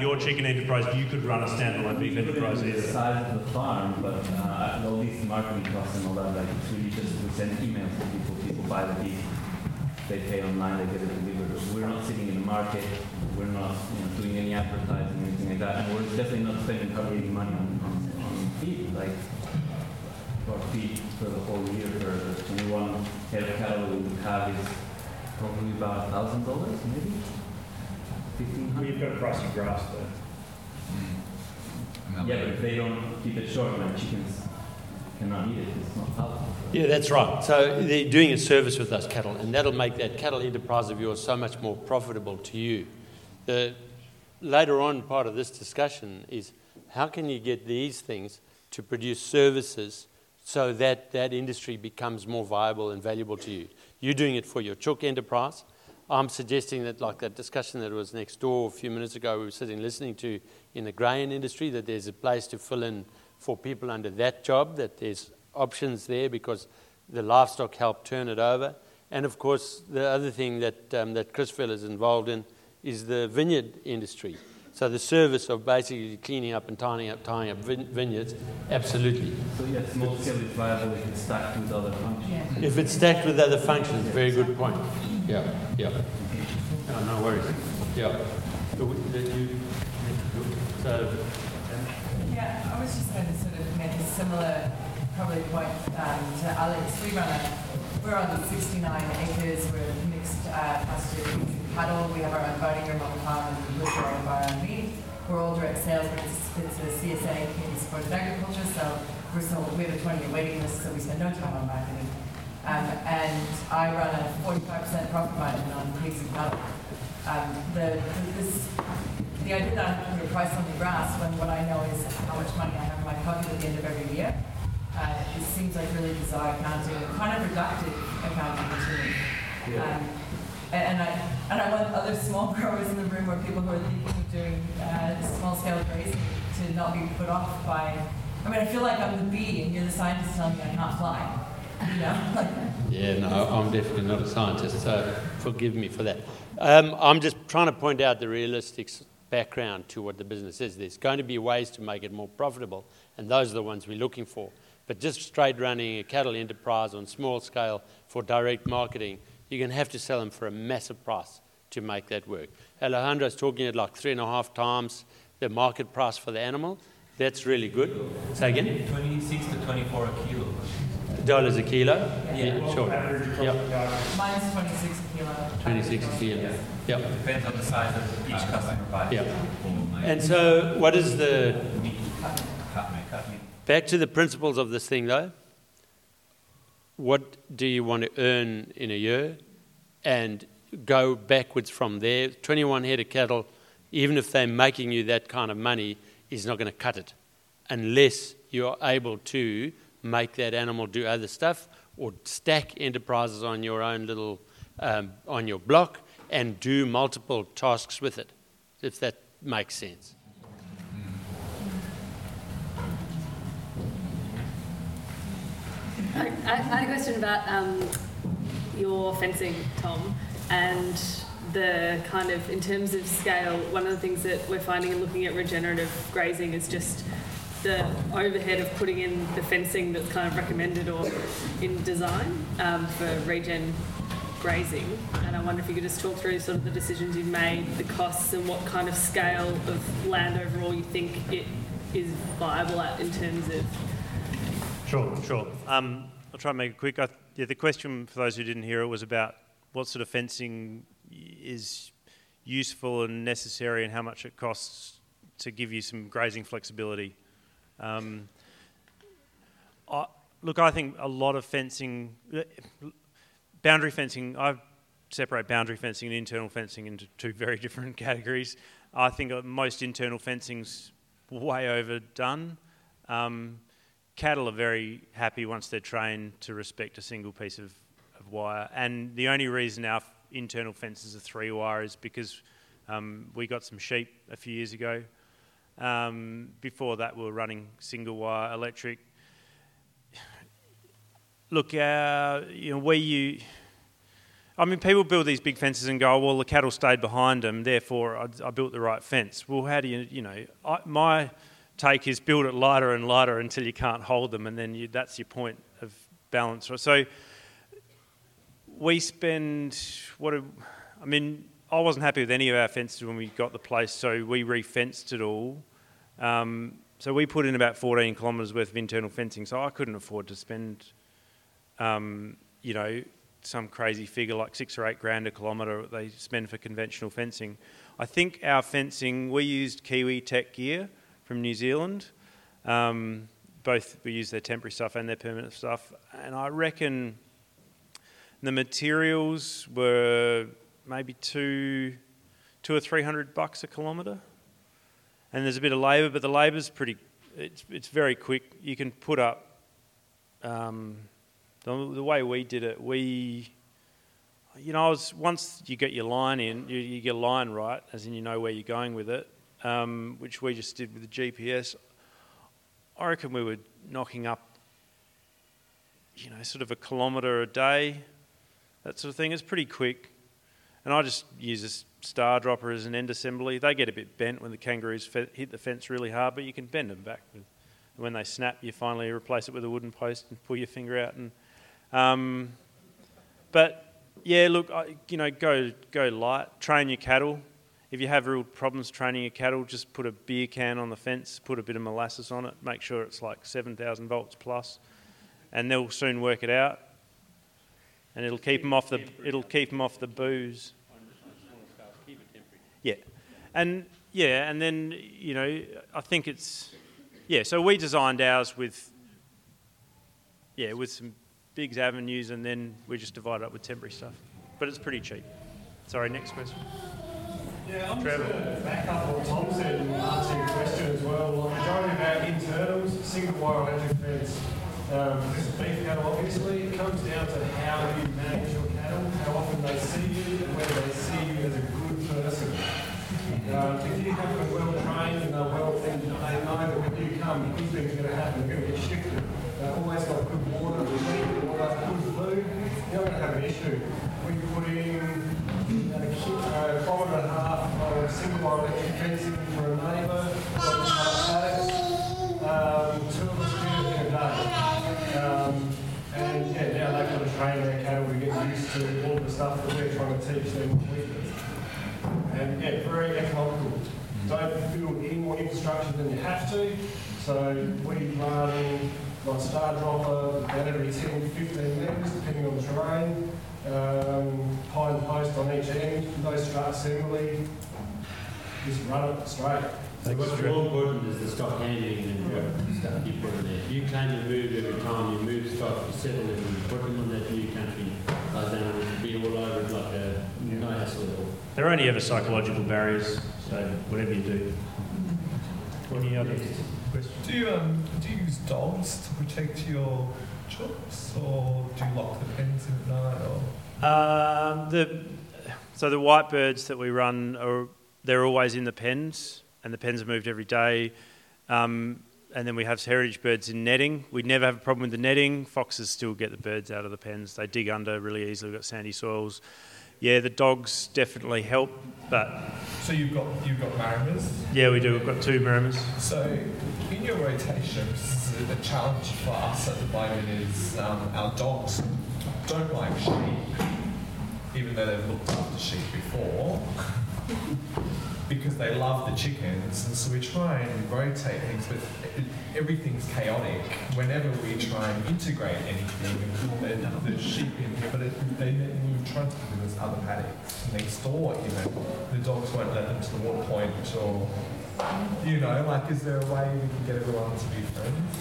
your chicken enterprise you could run a standalone beef enterprise either. The size of the farm, but all these marketing costs and all that, so you just send emails to people. People buy the beef, they pay online, they get it delivered. We're not sitting in the market. We're not doing any advertising or anything like that, and we're definitely not spending hardly any money on feed for the whole year. For 21 head of cattle we would have is probably about $1,000, maybe $1,500. You've got to price of grass though. Yeah, but if they don't keep it short, my chickens cannot eat it. It's not palatable. Yeah, that's right. So they're doing a service with those cattle, and that'll make that cattle enterprise of yours so much more profitable to you. The later on part of this discussion is, how can you get these things to produce services so that that industry becomes more viable and valuable to you? You're doing it for your chook enterprise. I'm suggesting that, like that discussion that was next door a few minutes ago, we were sitting listening to in the grain industry, that there's a place to fill in for people under that job, that there's options there because the livestock help turn it over. And, of course, the other thing that that Chrisfell is involved in is the vineyard industry. So the service of basically cleaning up and tying up vineyards, absolutely. So yes, small scale is viable if it's stacked with other functions. Yeah. If it's stacked with other functions, very good point. Yeah, yeah. No worries. Yeah. Yeah, I was just going to sort of make a similar probably point to Alex. We're on 69 acres. We're mixed pasture. Cattle. We have our own voting room on the farm, and we look our own buy our meat. We're all direct sales, but it's a CSA, Community Supported Agriculture, so we have a 20-year waiting list, so we spend no time on marketing. And I run a 45% profit margin on pigs and cattle. The idea that I'm going to price on the grass when what I know is how much money I have in my pocket at the end of every year, it seems like really bizarre accounting, kind of reductive accounting to me. Yeah. And I want other small growers in the room or people who are thinking of doing small-scale grazing to not be put off by... I feel like I'm the bee and you're the scientist telling me I can't fly. Yeah, no, I'm definitely not a scientist, so forgive me for that. I'm just trying to point out the realistic background to what the business is. There's going to be ways to make it more profitable, and those are the ones we're looking for. But just straight running a cattle enterprise on small scale for direct marketing, you're going to have to sell them for a massive price to make that work. Alejandro's talking at like 3.5 times the market price for the animal. That's really good. Say again? 26 to 24 a kilo. Dollars a kilo? Yeah, sure. Yep. Mine's 26 a kilo. 26 a kilo. Yeah. Yep. It depends on the size of each customer buys. Yeah. And so what is the... Back to the principles of this thing, though. What do you want to earn in a year? And go backwards from there. 21 head of cattle, even if they're making you that kind of money, is not going to cut it unless you're able to make that animal do other stuff or stack enterprises on your own little, on your block and do multiple tasks with it, if that makes sense. I had a question about your fencing, Tom, and the kind of, in terms of scale, one of the things that we're finding in looking at regenerative grazing is just the overhead of putting in the fencing that's kind of recommended or in design for regen grazing. And I wonder if you could just talk through sort of the decisions you've made, the costs, and what kind of scale of land overall you think it is viable at in terms of... Sure. I'll try and make it quick. The question, for those who didn't hear it, was about what sort of fencing is useful and necessary and how much it costs to give you some grazing flexibility. I think a lot of fencing, boundary fencing, I separate boundary fencing and internal fencing into two very different categories. I think most internal fencing's way overdone. Cattle are very happy once they're trained to respect a single piece of wire, and the only reason our internal fences are 3-wire is because we got some sheep a few years ago. Before that, we were running 1-wire electric. Look, people build these big fences and go, oh, well, the cattle stayed behind them, therefore I built the right fence. Well, how do you, my take is build it lighter and lighter until you can't hold them, and then that's your point of balance. So we spend, I wasn't happy with any of our fences when we got the place, so we re-fenced it all. So we put in about 14 kilometres worth of internal fencing, so I couldn't afford to spend, some crazy figure like $6,000 or $8,000 a kilometre they spend for conventional fencing. I think our fencing, we used Kiwi Tech gear from New Zealand. Both we use their temporary stuff and their permanent stuff, and I reckon the materials were maybe $200 or $300 a kilometre, and there's a bit of labour, but the labour's it's very quick. You can put up the way we did it. Once you get your line in, you get a line right, as in you know where you're going with it. Which we just did with the GPS. I reckon we were knocking up, sort of a kilometre a day, that sort of thing. It's pretty quick. And I just use a star dropper as an end assembly. They get a bit bent when the kangaroos hit the fence really hard, but you can bend them back. And when they snap, you finally replace it with a wooden post and pull your finger out. And, go light, train your cattle. If you have real problems training your cattle, just put a beer can on the fence, put a bit of molasses on it, make sure it's like 7,000 volts plus, and they'll soon work it out. And it'll keep them off the booze. Yeah, I think it's So we designed ours with some big avenues, and then we just divide it up with temporary stuff. But it's pretty cheap. Sorry, next question. Yeah, I'm just going to back up on Tom's end and answer your question as well. Well, the majority of our internals, 1-wire electric fence, this is beef cattle obviously, it comes down to how you manage your cattle, how often they see you, and whether they see you as a good person. If you have them well trained and they're well tended, they know that when you come, good things are going to happen, you're going to get shifted. They've always got good water, good food, issue. We put in a column and a half of single electric fencing for a neighbour, two of us did it in a day. And yeah, now they've got to train their cattle to get used to all the stuff that we're trying to teach them. And yeah, very economical. Don't build any more infrastructure than you have to. So weed planting, like star dropper, about every 10 to 15 metres, depending on the terrain. Pine post on each end, no strut assembly. Just run it straight. What's more important is the stock handling and what stuff you put in there. You claim you move every time you move stock, you settle them, you put them on that new country, like that, and be all over it like a no hassle at all. There are only ever psychological barriers, so whatever you do. Any other questions? Do you use dogs to protect your chooks, or do you lock the pens at night? Or? So the white birds that we run, they're always in the pens, and the pens are moved every day. And then we have heritage birds in netting. We never have a problem with the netting. Foxes still get the birds out of the pens. They dig under really easily. We've got sandy soils. Yeah, the dogs definitely help, but... So you've got marimas? Yeah, we do. We've got two marimas. So in your rotation, the challenge for us at the moment is our dogs don't like sheep, even though they've looked after sheep before, because they love the chickens, and so we try and rotate things, but everything's chaotic. Whenever we try and integrate anything, there's sheep in here, but we're trying to do this other paddock next door, you know. The dogs won't let them to the water point, or, you know, like, is there a way we can get everyone to be friends?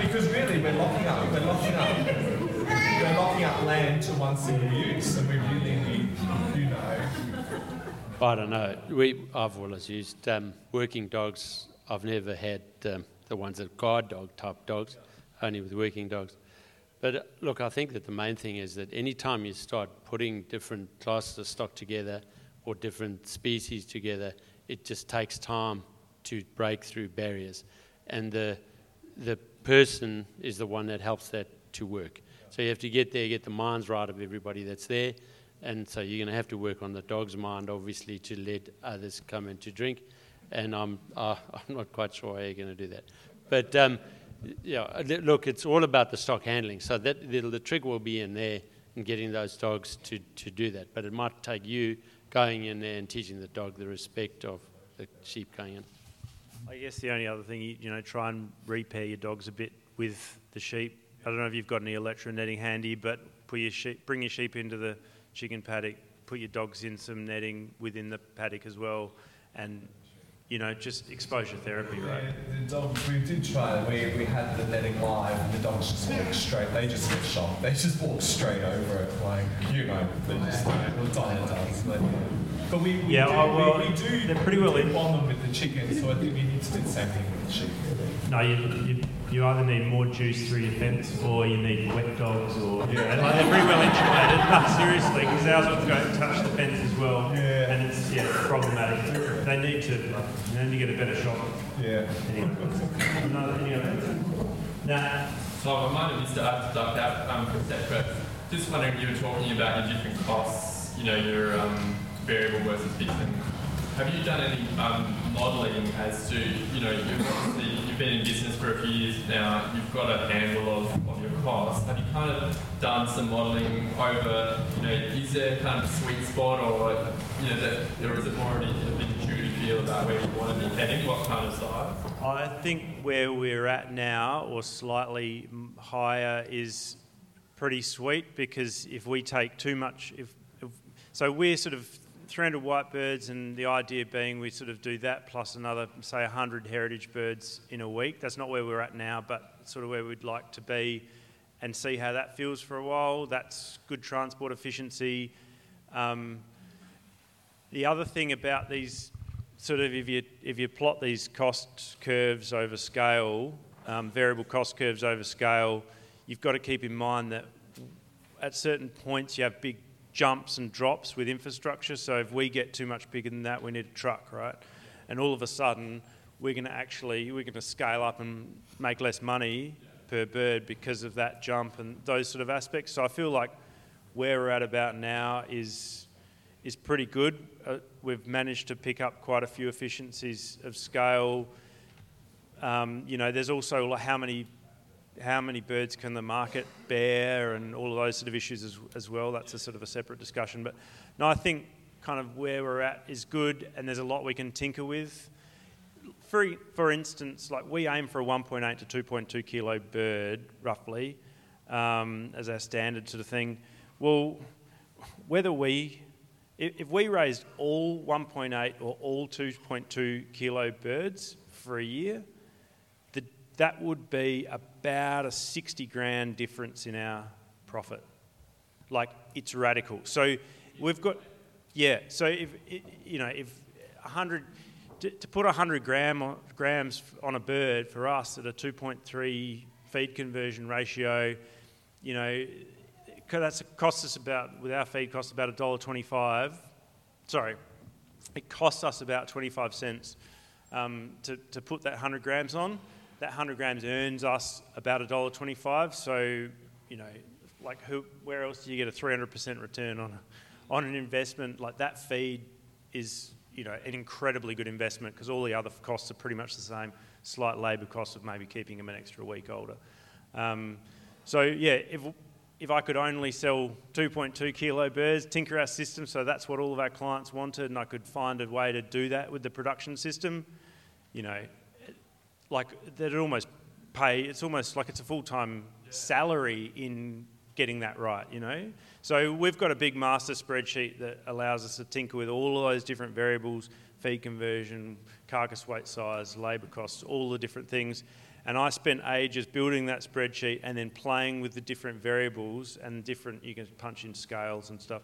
Because really, we're locking up land to one single use, and we really need, you know. I don't know. I've always used working dogs. I've never had the ones that guard dog type dogs, only with working dogs. But look, I think that the main thing is that any time you start putting different classes of stock together or different species together, it just takes time to break through barriers. And the person is the one that helps that to work. So you have to get there, get the minds right of everybody that's there. And so you're going to have to work on the dog's mind, obviously, to let others come in to drink. And I'm not quite sure how you're going to do that. But, look, it's all about the stock handling. So that the trick will be in there and getting those dogs to do that. But it might take you going in there and teaching the dog the respect of the sheep going in. I guess the only other thing, you know, try and repair your dogs a bit with the sheep. I don't know if you've got any electro netting handy, but bring your sheep into the chicken paddock, put your dogs in some netting within the paddock as well, and, you know, just exposure therapy, right? The dogs, we did try that. We had the netting live, and the dogs just walked straight. They just get shocked. They just walk straight over it, like, you know, they just like diner dogs. But we do. They're pretty well in on them with the chicken, so I think we need to do the same thing with the sheep. No, you either need more juice through your fence, or you need wet dogs, or they're pretty well insulated. No, seriously, because ours ones go and touch the fence as well, and it's problematic. They need to, you get a better shot. Yeah. So I might have missed it after that, but just wondering, you were talking about your different costs, you know, your variable versus fixed. Have you done any modelling as to, you know, you've been in business for a few years now, you've got a handle of your costs. Have you kind of done some modelling over, you know, is there kind of a sweet spot, or, you know, that there is already a bit intuitive feel about where you want to be heading, what kind of size? I think where we're at now, or slightly higher, is pretty sweet, because if we take too much, so we're sort of 300 white birds, and the idea being we sort of do that plus another, say, 100 heritage birds in a week. That's not where we're at now, but sort of where we'd like to be, and see how that feels for a while. That's good transport efficiency. The other thing about these, sort of, if you plot these cost curves over scale, variable cost curves over scale, you've got to keep in mind that at certain points you have big jumps and drops with infrastructure. So if we get too much bigger than that, we need a truck, right? And all of a sudden, we're going to scale up and make less money per bird because of that jump and those sort of aspects. So I feel like where we're at about now is pretty good. We've managed to pick up quite a few efficiencies of scale. You know, there's also how many birds can the market bear and all of those sort of issues as well. That's a sort of a separate discussion. But no, I think kind of where we're at is good, and there's a lot we can tinker with. For instance, like we aim for a 1.8 to 2.2 kilo bird, roughly, as our standard sort of thing. Well, whether if we raised all 1.8 or all 2.2 kilo birds for a year, that would be about a 60 grand difference in our profit. Like, it's radical. So we've got, yeah, so if 100... To put 100 grams on a bird for us at a 2.3 feed conversion ratio, you know, that's cost us about, with our feed cost about $1.25. Sorry, it costs us about 25 cents to put that 100 grams on. That 100 grams earns us about $1.25. So, you know, like where else do you get a 300% return on an investment? Like, that feed is, you know, an incredibly good investment, because all the other costs are pretty much the same, slight labour costs of maybe keeping them an extra week older. So yeah, if I could only sell 2.2 kilo birds, tinker our system, so that's what all of our clients wanted, and I could find a way to do that with the production system, you know, like they'd almost pay, it's almost like it's a full-time salary in getting that right, you know. So we've got a big master spreadsheet that allows us to tinker with all of those different variables, feed conversion, carcass weight size, labour costs, all the different things. And I spent ages building that spreadsheet and then playing with the different variables and different, you can punch in scales and stuff,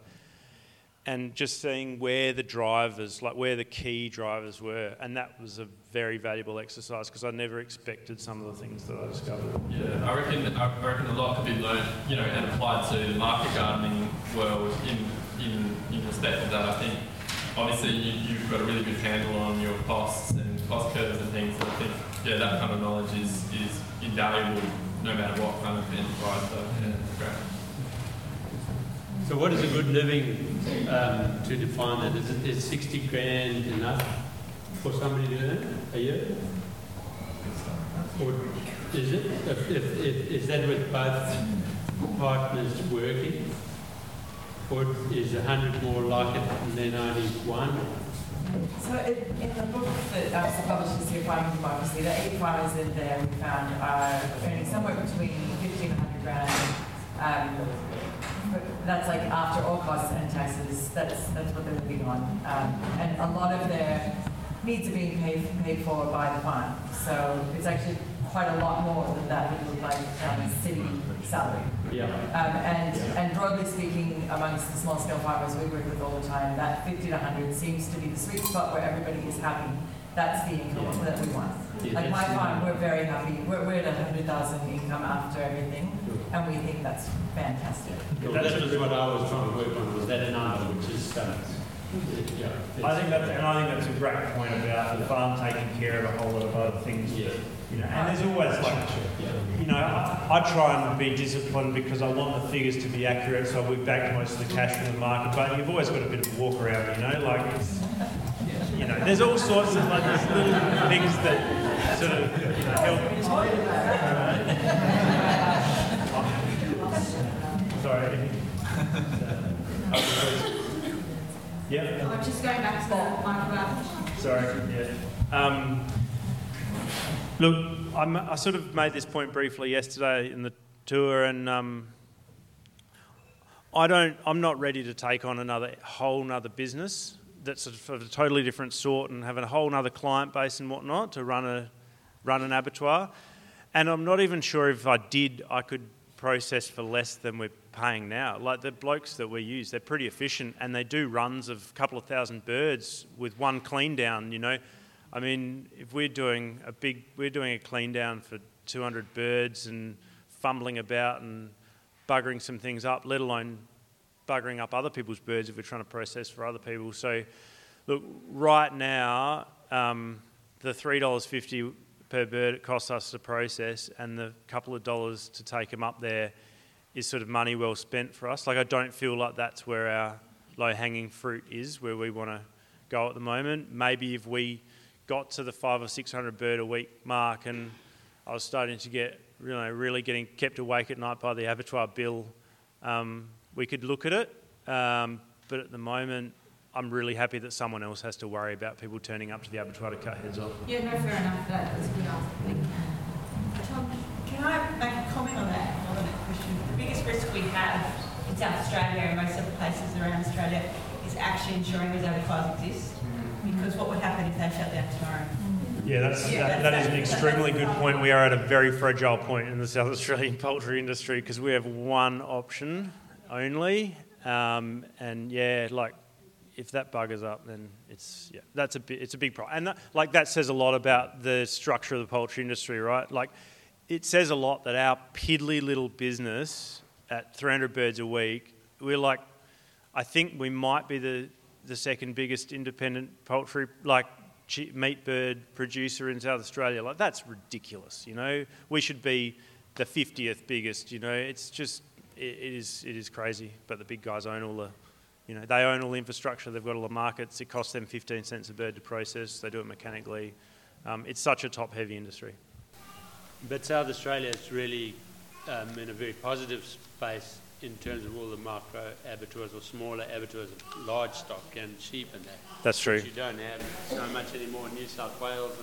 and just seeing where the drivers, like where the key drivers were. And that was a very valuable exercise, because I never expected some of the things that I discovered. Yeah, I reckon a lot could be learned, you know, and applied to the market gardening world in respect to that. I think, obviously, you've got a really good handle on your costs and cost curves and things. And I think, yeah, that kind of knowledge is invaluable, no matter what kind of enterprise. So, yeah, it's great. So what is a good living to define that? Is 60 grand enough for somebody to earn a year? Or is it? Is that with both partners working? Or is 100 more like it than 91? So in the book that the publishers here finding the democracy, the 8 farmers in there we found are earning somewhere between 15 and 100 grand. That's like after all costs and taxes. That's what they're living on, and a lot of their needs are being paid for by the farm. So it's actually quite a lot more than that would look like city salary. Yeah. And broadly speaking, amongst the small-scale farmers we work with all the time, that 50 to 100 seems to be the sweet spot where everybody is happy. That's the income that we want. Yeah, like my farm, we're very happy. We're at 100,000 income after everything, and we think that's fantastic. Yeah, that was what I was trying to work on, was that number, which is yeah. I think that's a great point about the farm taking care of a whole lot of other things. Yeah. You know, and there's always like, you know, I try and be disciplined because I want the figures to be accurate, so we back most of the cash from the market. But you've always got a bit of a walk around, you know, like. You know, there's all sorts of like these little things that sort of help. Sorry. Yeah. I'm just going back to the microphone. Sorry. Yeah. Look, I sort of made this point briefly yesterday in the tour, and I'm not ready to take on another business. That's sort of a totally different sort and having a whole other client base and whatnot to run an abattoir. And I'm not even sure if I could process for less than we're paying now. Like the blokes that we use, they're pretty efficient and they do runs of a couple of thousand birds with one clean down, you know. I mean, if we're doing a clean down for 200 birds and fumbling about and buggering some things up, let alone buggering up other people's birds if we're trying to process for other people. So, look, right now, the $3.50 per bird it costs us to process, and the couple of dollars to take them up there is sort of money well spent for us. Like, I don't feel like that's where our low-hanging fruit is, where we want to go at the moment. Maybe if we got to the 500 or 600 bird a week mark, and I was starting to get, you know, really getting kept awake at night by the abattoir bill, we could look at it. But at the moment, I'm really happy that someone else has to worry about people turning up to the abattoir to cut heads off. Yeah, no, fair enough. That's a good answer. Tom, can I make a comment on that? More than a question. The biggest risk we have in South Australia and most other places around Australia is actually ensuring those abattoirs exist. Because what would happen if they shut down tomorrow? Yeah, that is an extremely good point. We are at a very fragile point in the South Australian poultry industry because we have one option only. If that buggers up, then it's a big problem. And that says a lot about the structure of the poultry industry, right? Like, it says a lot that our piddly little business at 300 birds a week, we're like, I think we might be the second biggest independent poultry, like, meat bird producer in South Australia. Like, that's ridiculous, you know. We should be the 50th biggest, you know. It's just, it is crazy. But the big guys own all the, you know, they own all the infrastructure. They've got all the markets. It costs them 15 cents a bird to process. They do it mechanically. It's such a top-heavy industry. But South Australia is really in a very positive space in terms of all the micro abattoirs or smaller abattoirs of large stock and sheep and that. That's true. Which you don't have so much anymore in New South Wales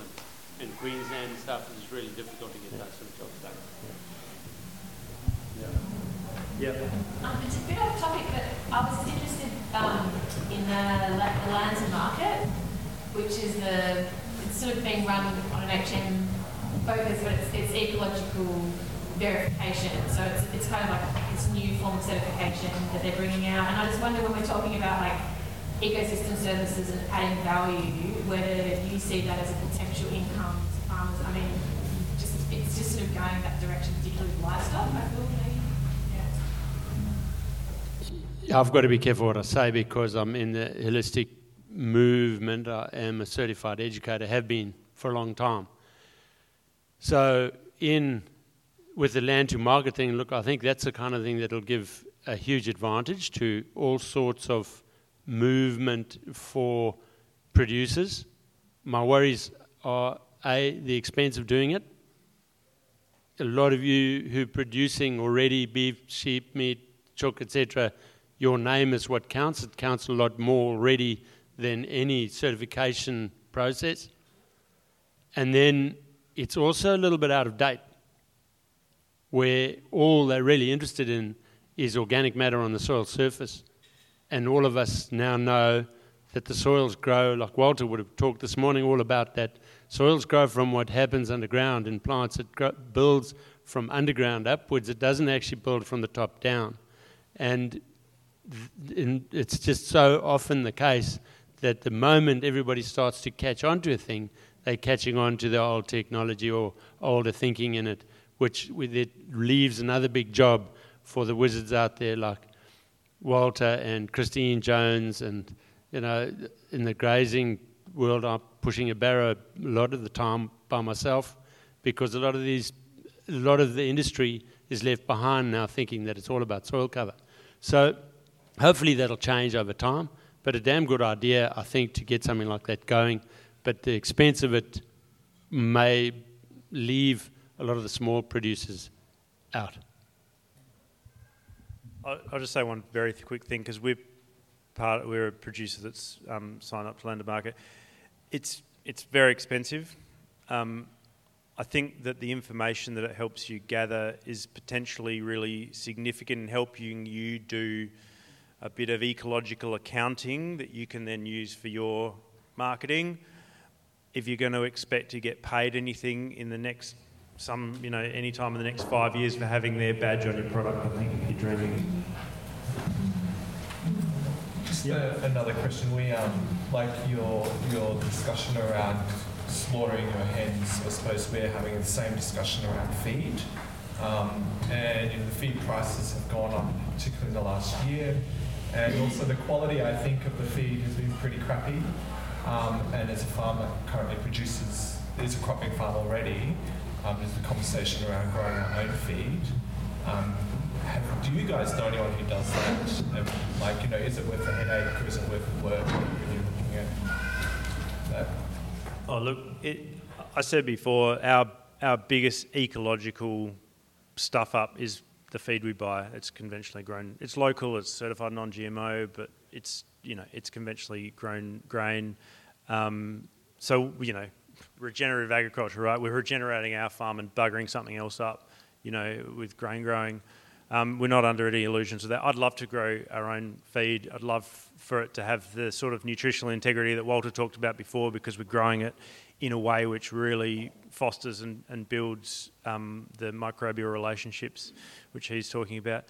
and Queensland and stuff. It's really difficult to get that sort of job done. Yeah. It's a bit off topic, but I was interested in the Land to Market, which is it's sort of being run on an HM focus, but it's ecological verification. So it's kind of like this new form of certification that they're bringing out. And I just wonder, when we're talking about like ecosystem services and adding value, whether you see that as a potential income to farmers. I mean, it's just sort of going that direction, particularly with livestock, I feel maybe. Yeah. I've got to be careful what I say because I'm in the holistic movement. I am a certified educator, have been for a long time. So with the Land to Market thing, look, I think that's the kind of thing that'll give a huge advantage to all sorts of movement for producers. My worries are, A, the expense of doing it. A lot of you who are producing already beef, sheep, meat, chook, etc., your name is what counts. It counts a lot more already than any certification process. And then it's also a little bit out of date, where all they're really interested in is organic matter on the soil surface. And all of us now know that the soils grow, like Walter would have talked this morning all about that, soils grow from what happens underground in plants. It builds from underground upwards. It doesn't actually build from the top down. And it's just so often the case that the moment everybody starts to catch on to a thing, they're catching on to the old technology or older thinking in it, which with it leaves another big job for the wizards out there like Walter and Christine Jones and, you know, in the grazing world I'm pushing a barrow a lot of the time by myself because a lot of the industry is left behind now thinking that it's all about soil cover. So hopefully that'll change over time, but a damn good idea, I think, to get something like that going. But the expense of it may leave a lot of the small producers out. I'll just say one very quick thing, because we're a producer that's signed up to Land to Market. It's very expensive. I think that the information that it helps you gather is potentially really significant in helping you do a bit of ecological accounting that you can then use for your marketing. If you're going to expect to get paid anything in the next any time in the next 5 years for having their badge on your product, I think you're dreaming. Just another question. We like your discussion around slaughtering your hens. I suppose we're having the same discussion around feed, and the feed prices have gone up, particularly in the last year, and also the quality, I think, of the feed has been pretty crappy. And as a farmer currently produces is a cropping farm already. There's a conversation around growing our own feed. Do you guys know anyone who does that? Like, you know, is it worth the headache or is it worth the work when you're looking at that? Oh, look, I said before, our biggest ecological stuff up is the feed we buy. It's conventionally grown. It's local, it's certified non-GMO, but it's, you know, it's conventionally grown grain. So, you know, regenerative agriculture, right? We're regenerating our farm and buggering something else up, you know, with grain growing. We're not under any illusions of that. I'd love to grow our own feed. I'd love for it to have the sort of nutritional integrity that Walter talked about before, because we're growing it in a way which really fosters and builds the microbial relationships which he's talking about.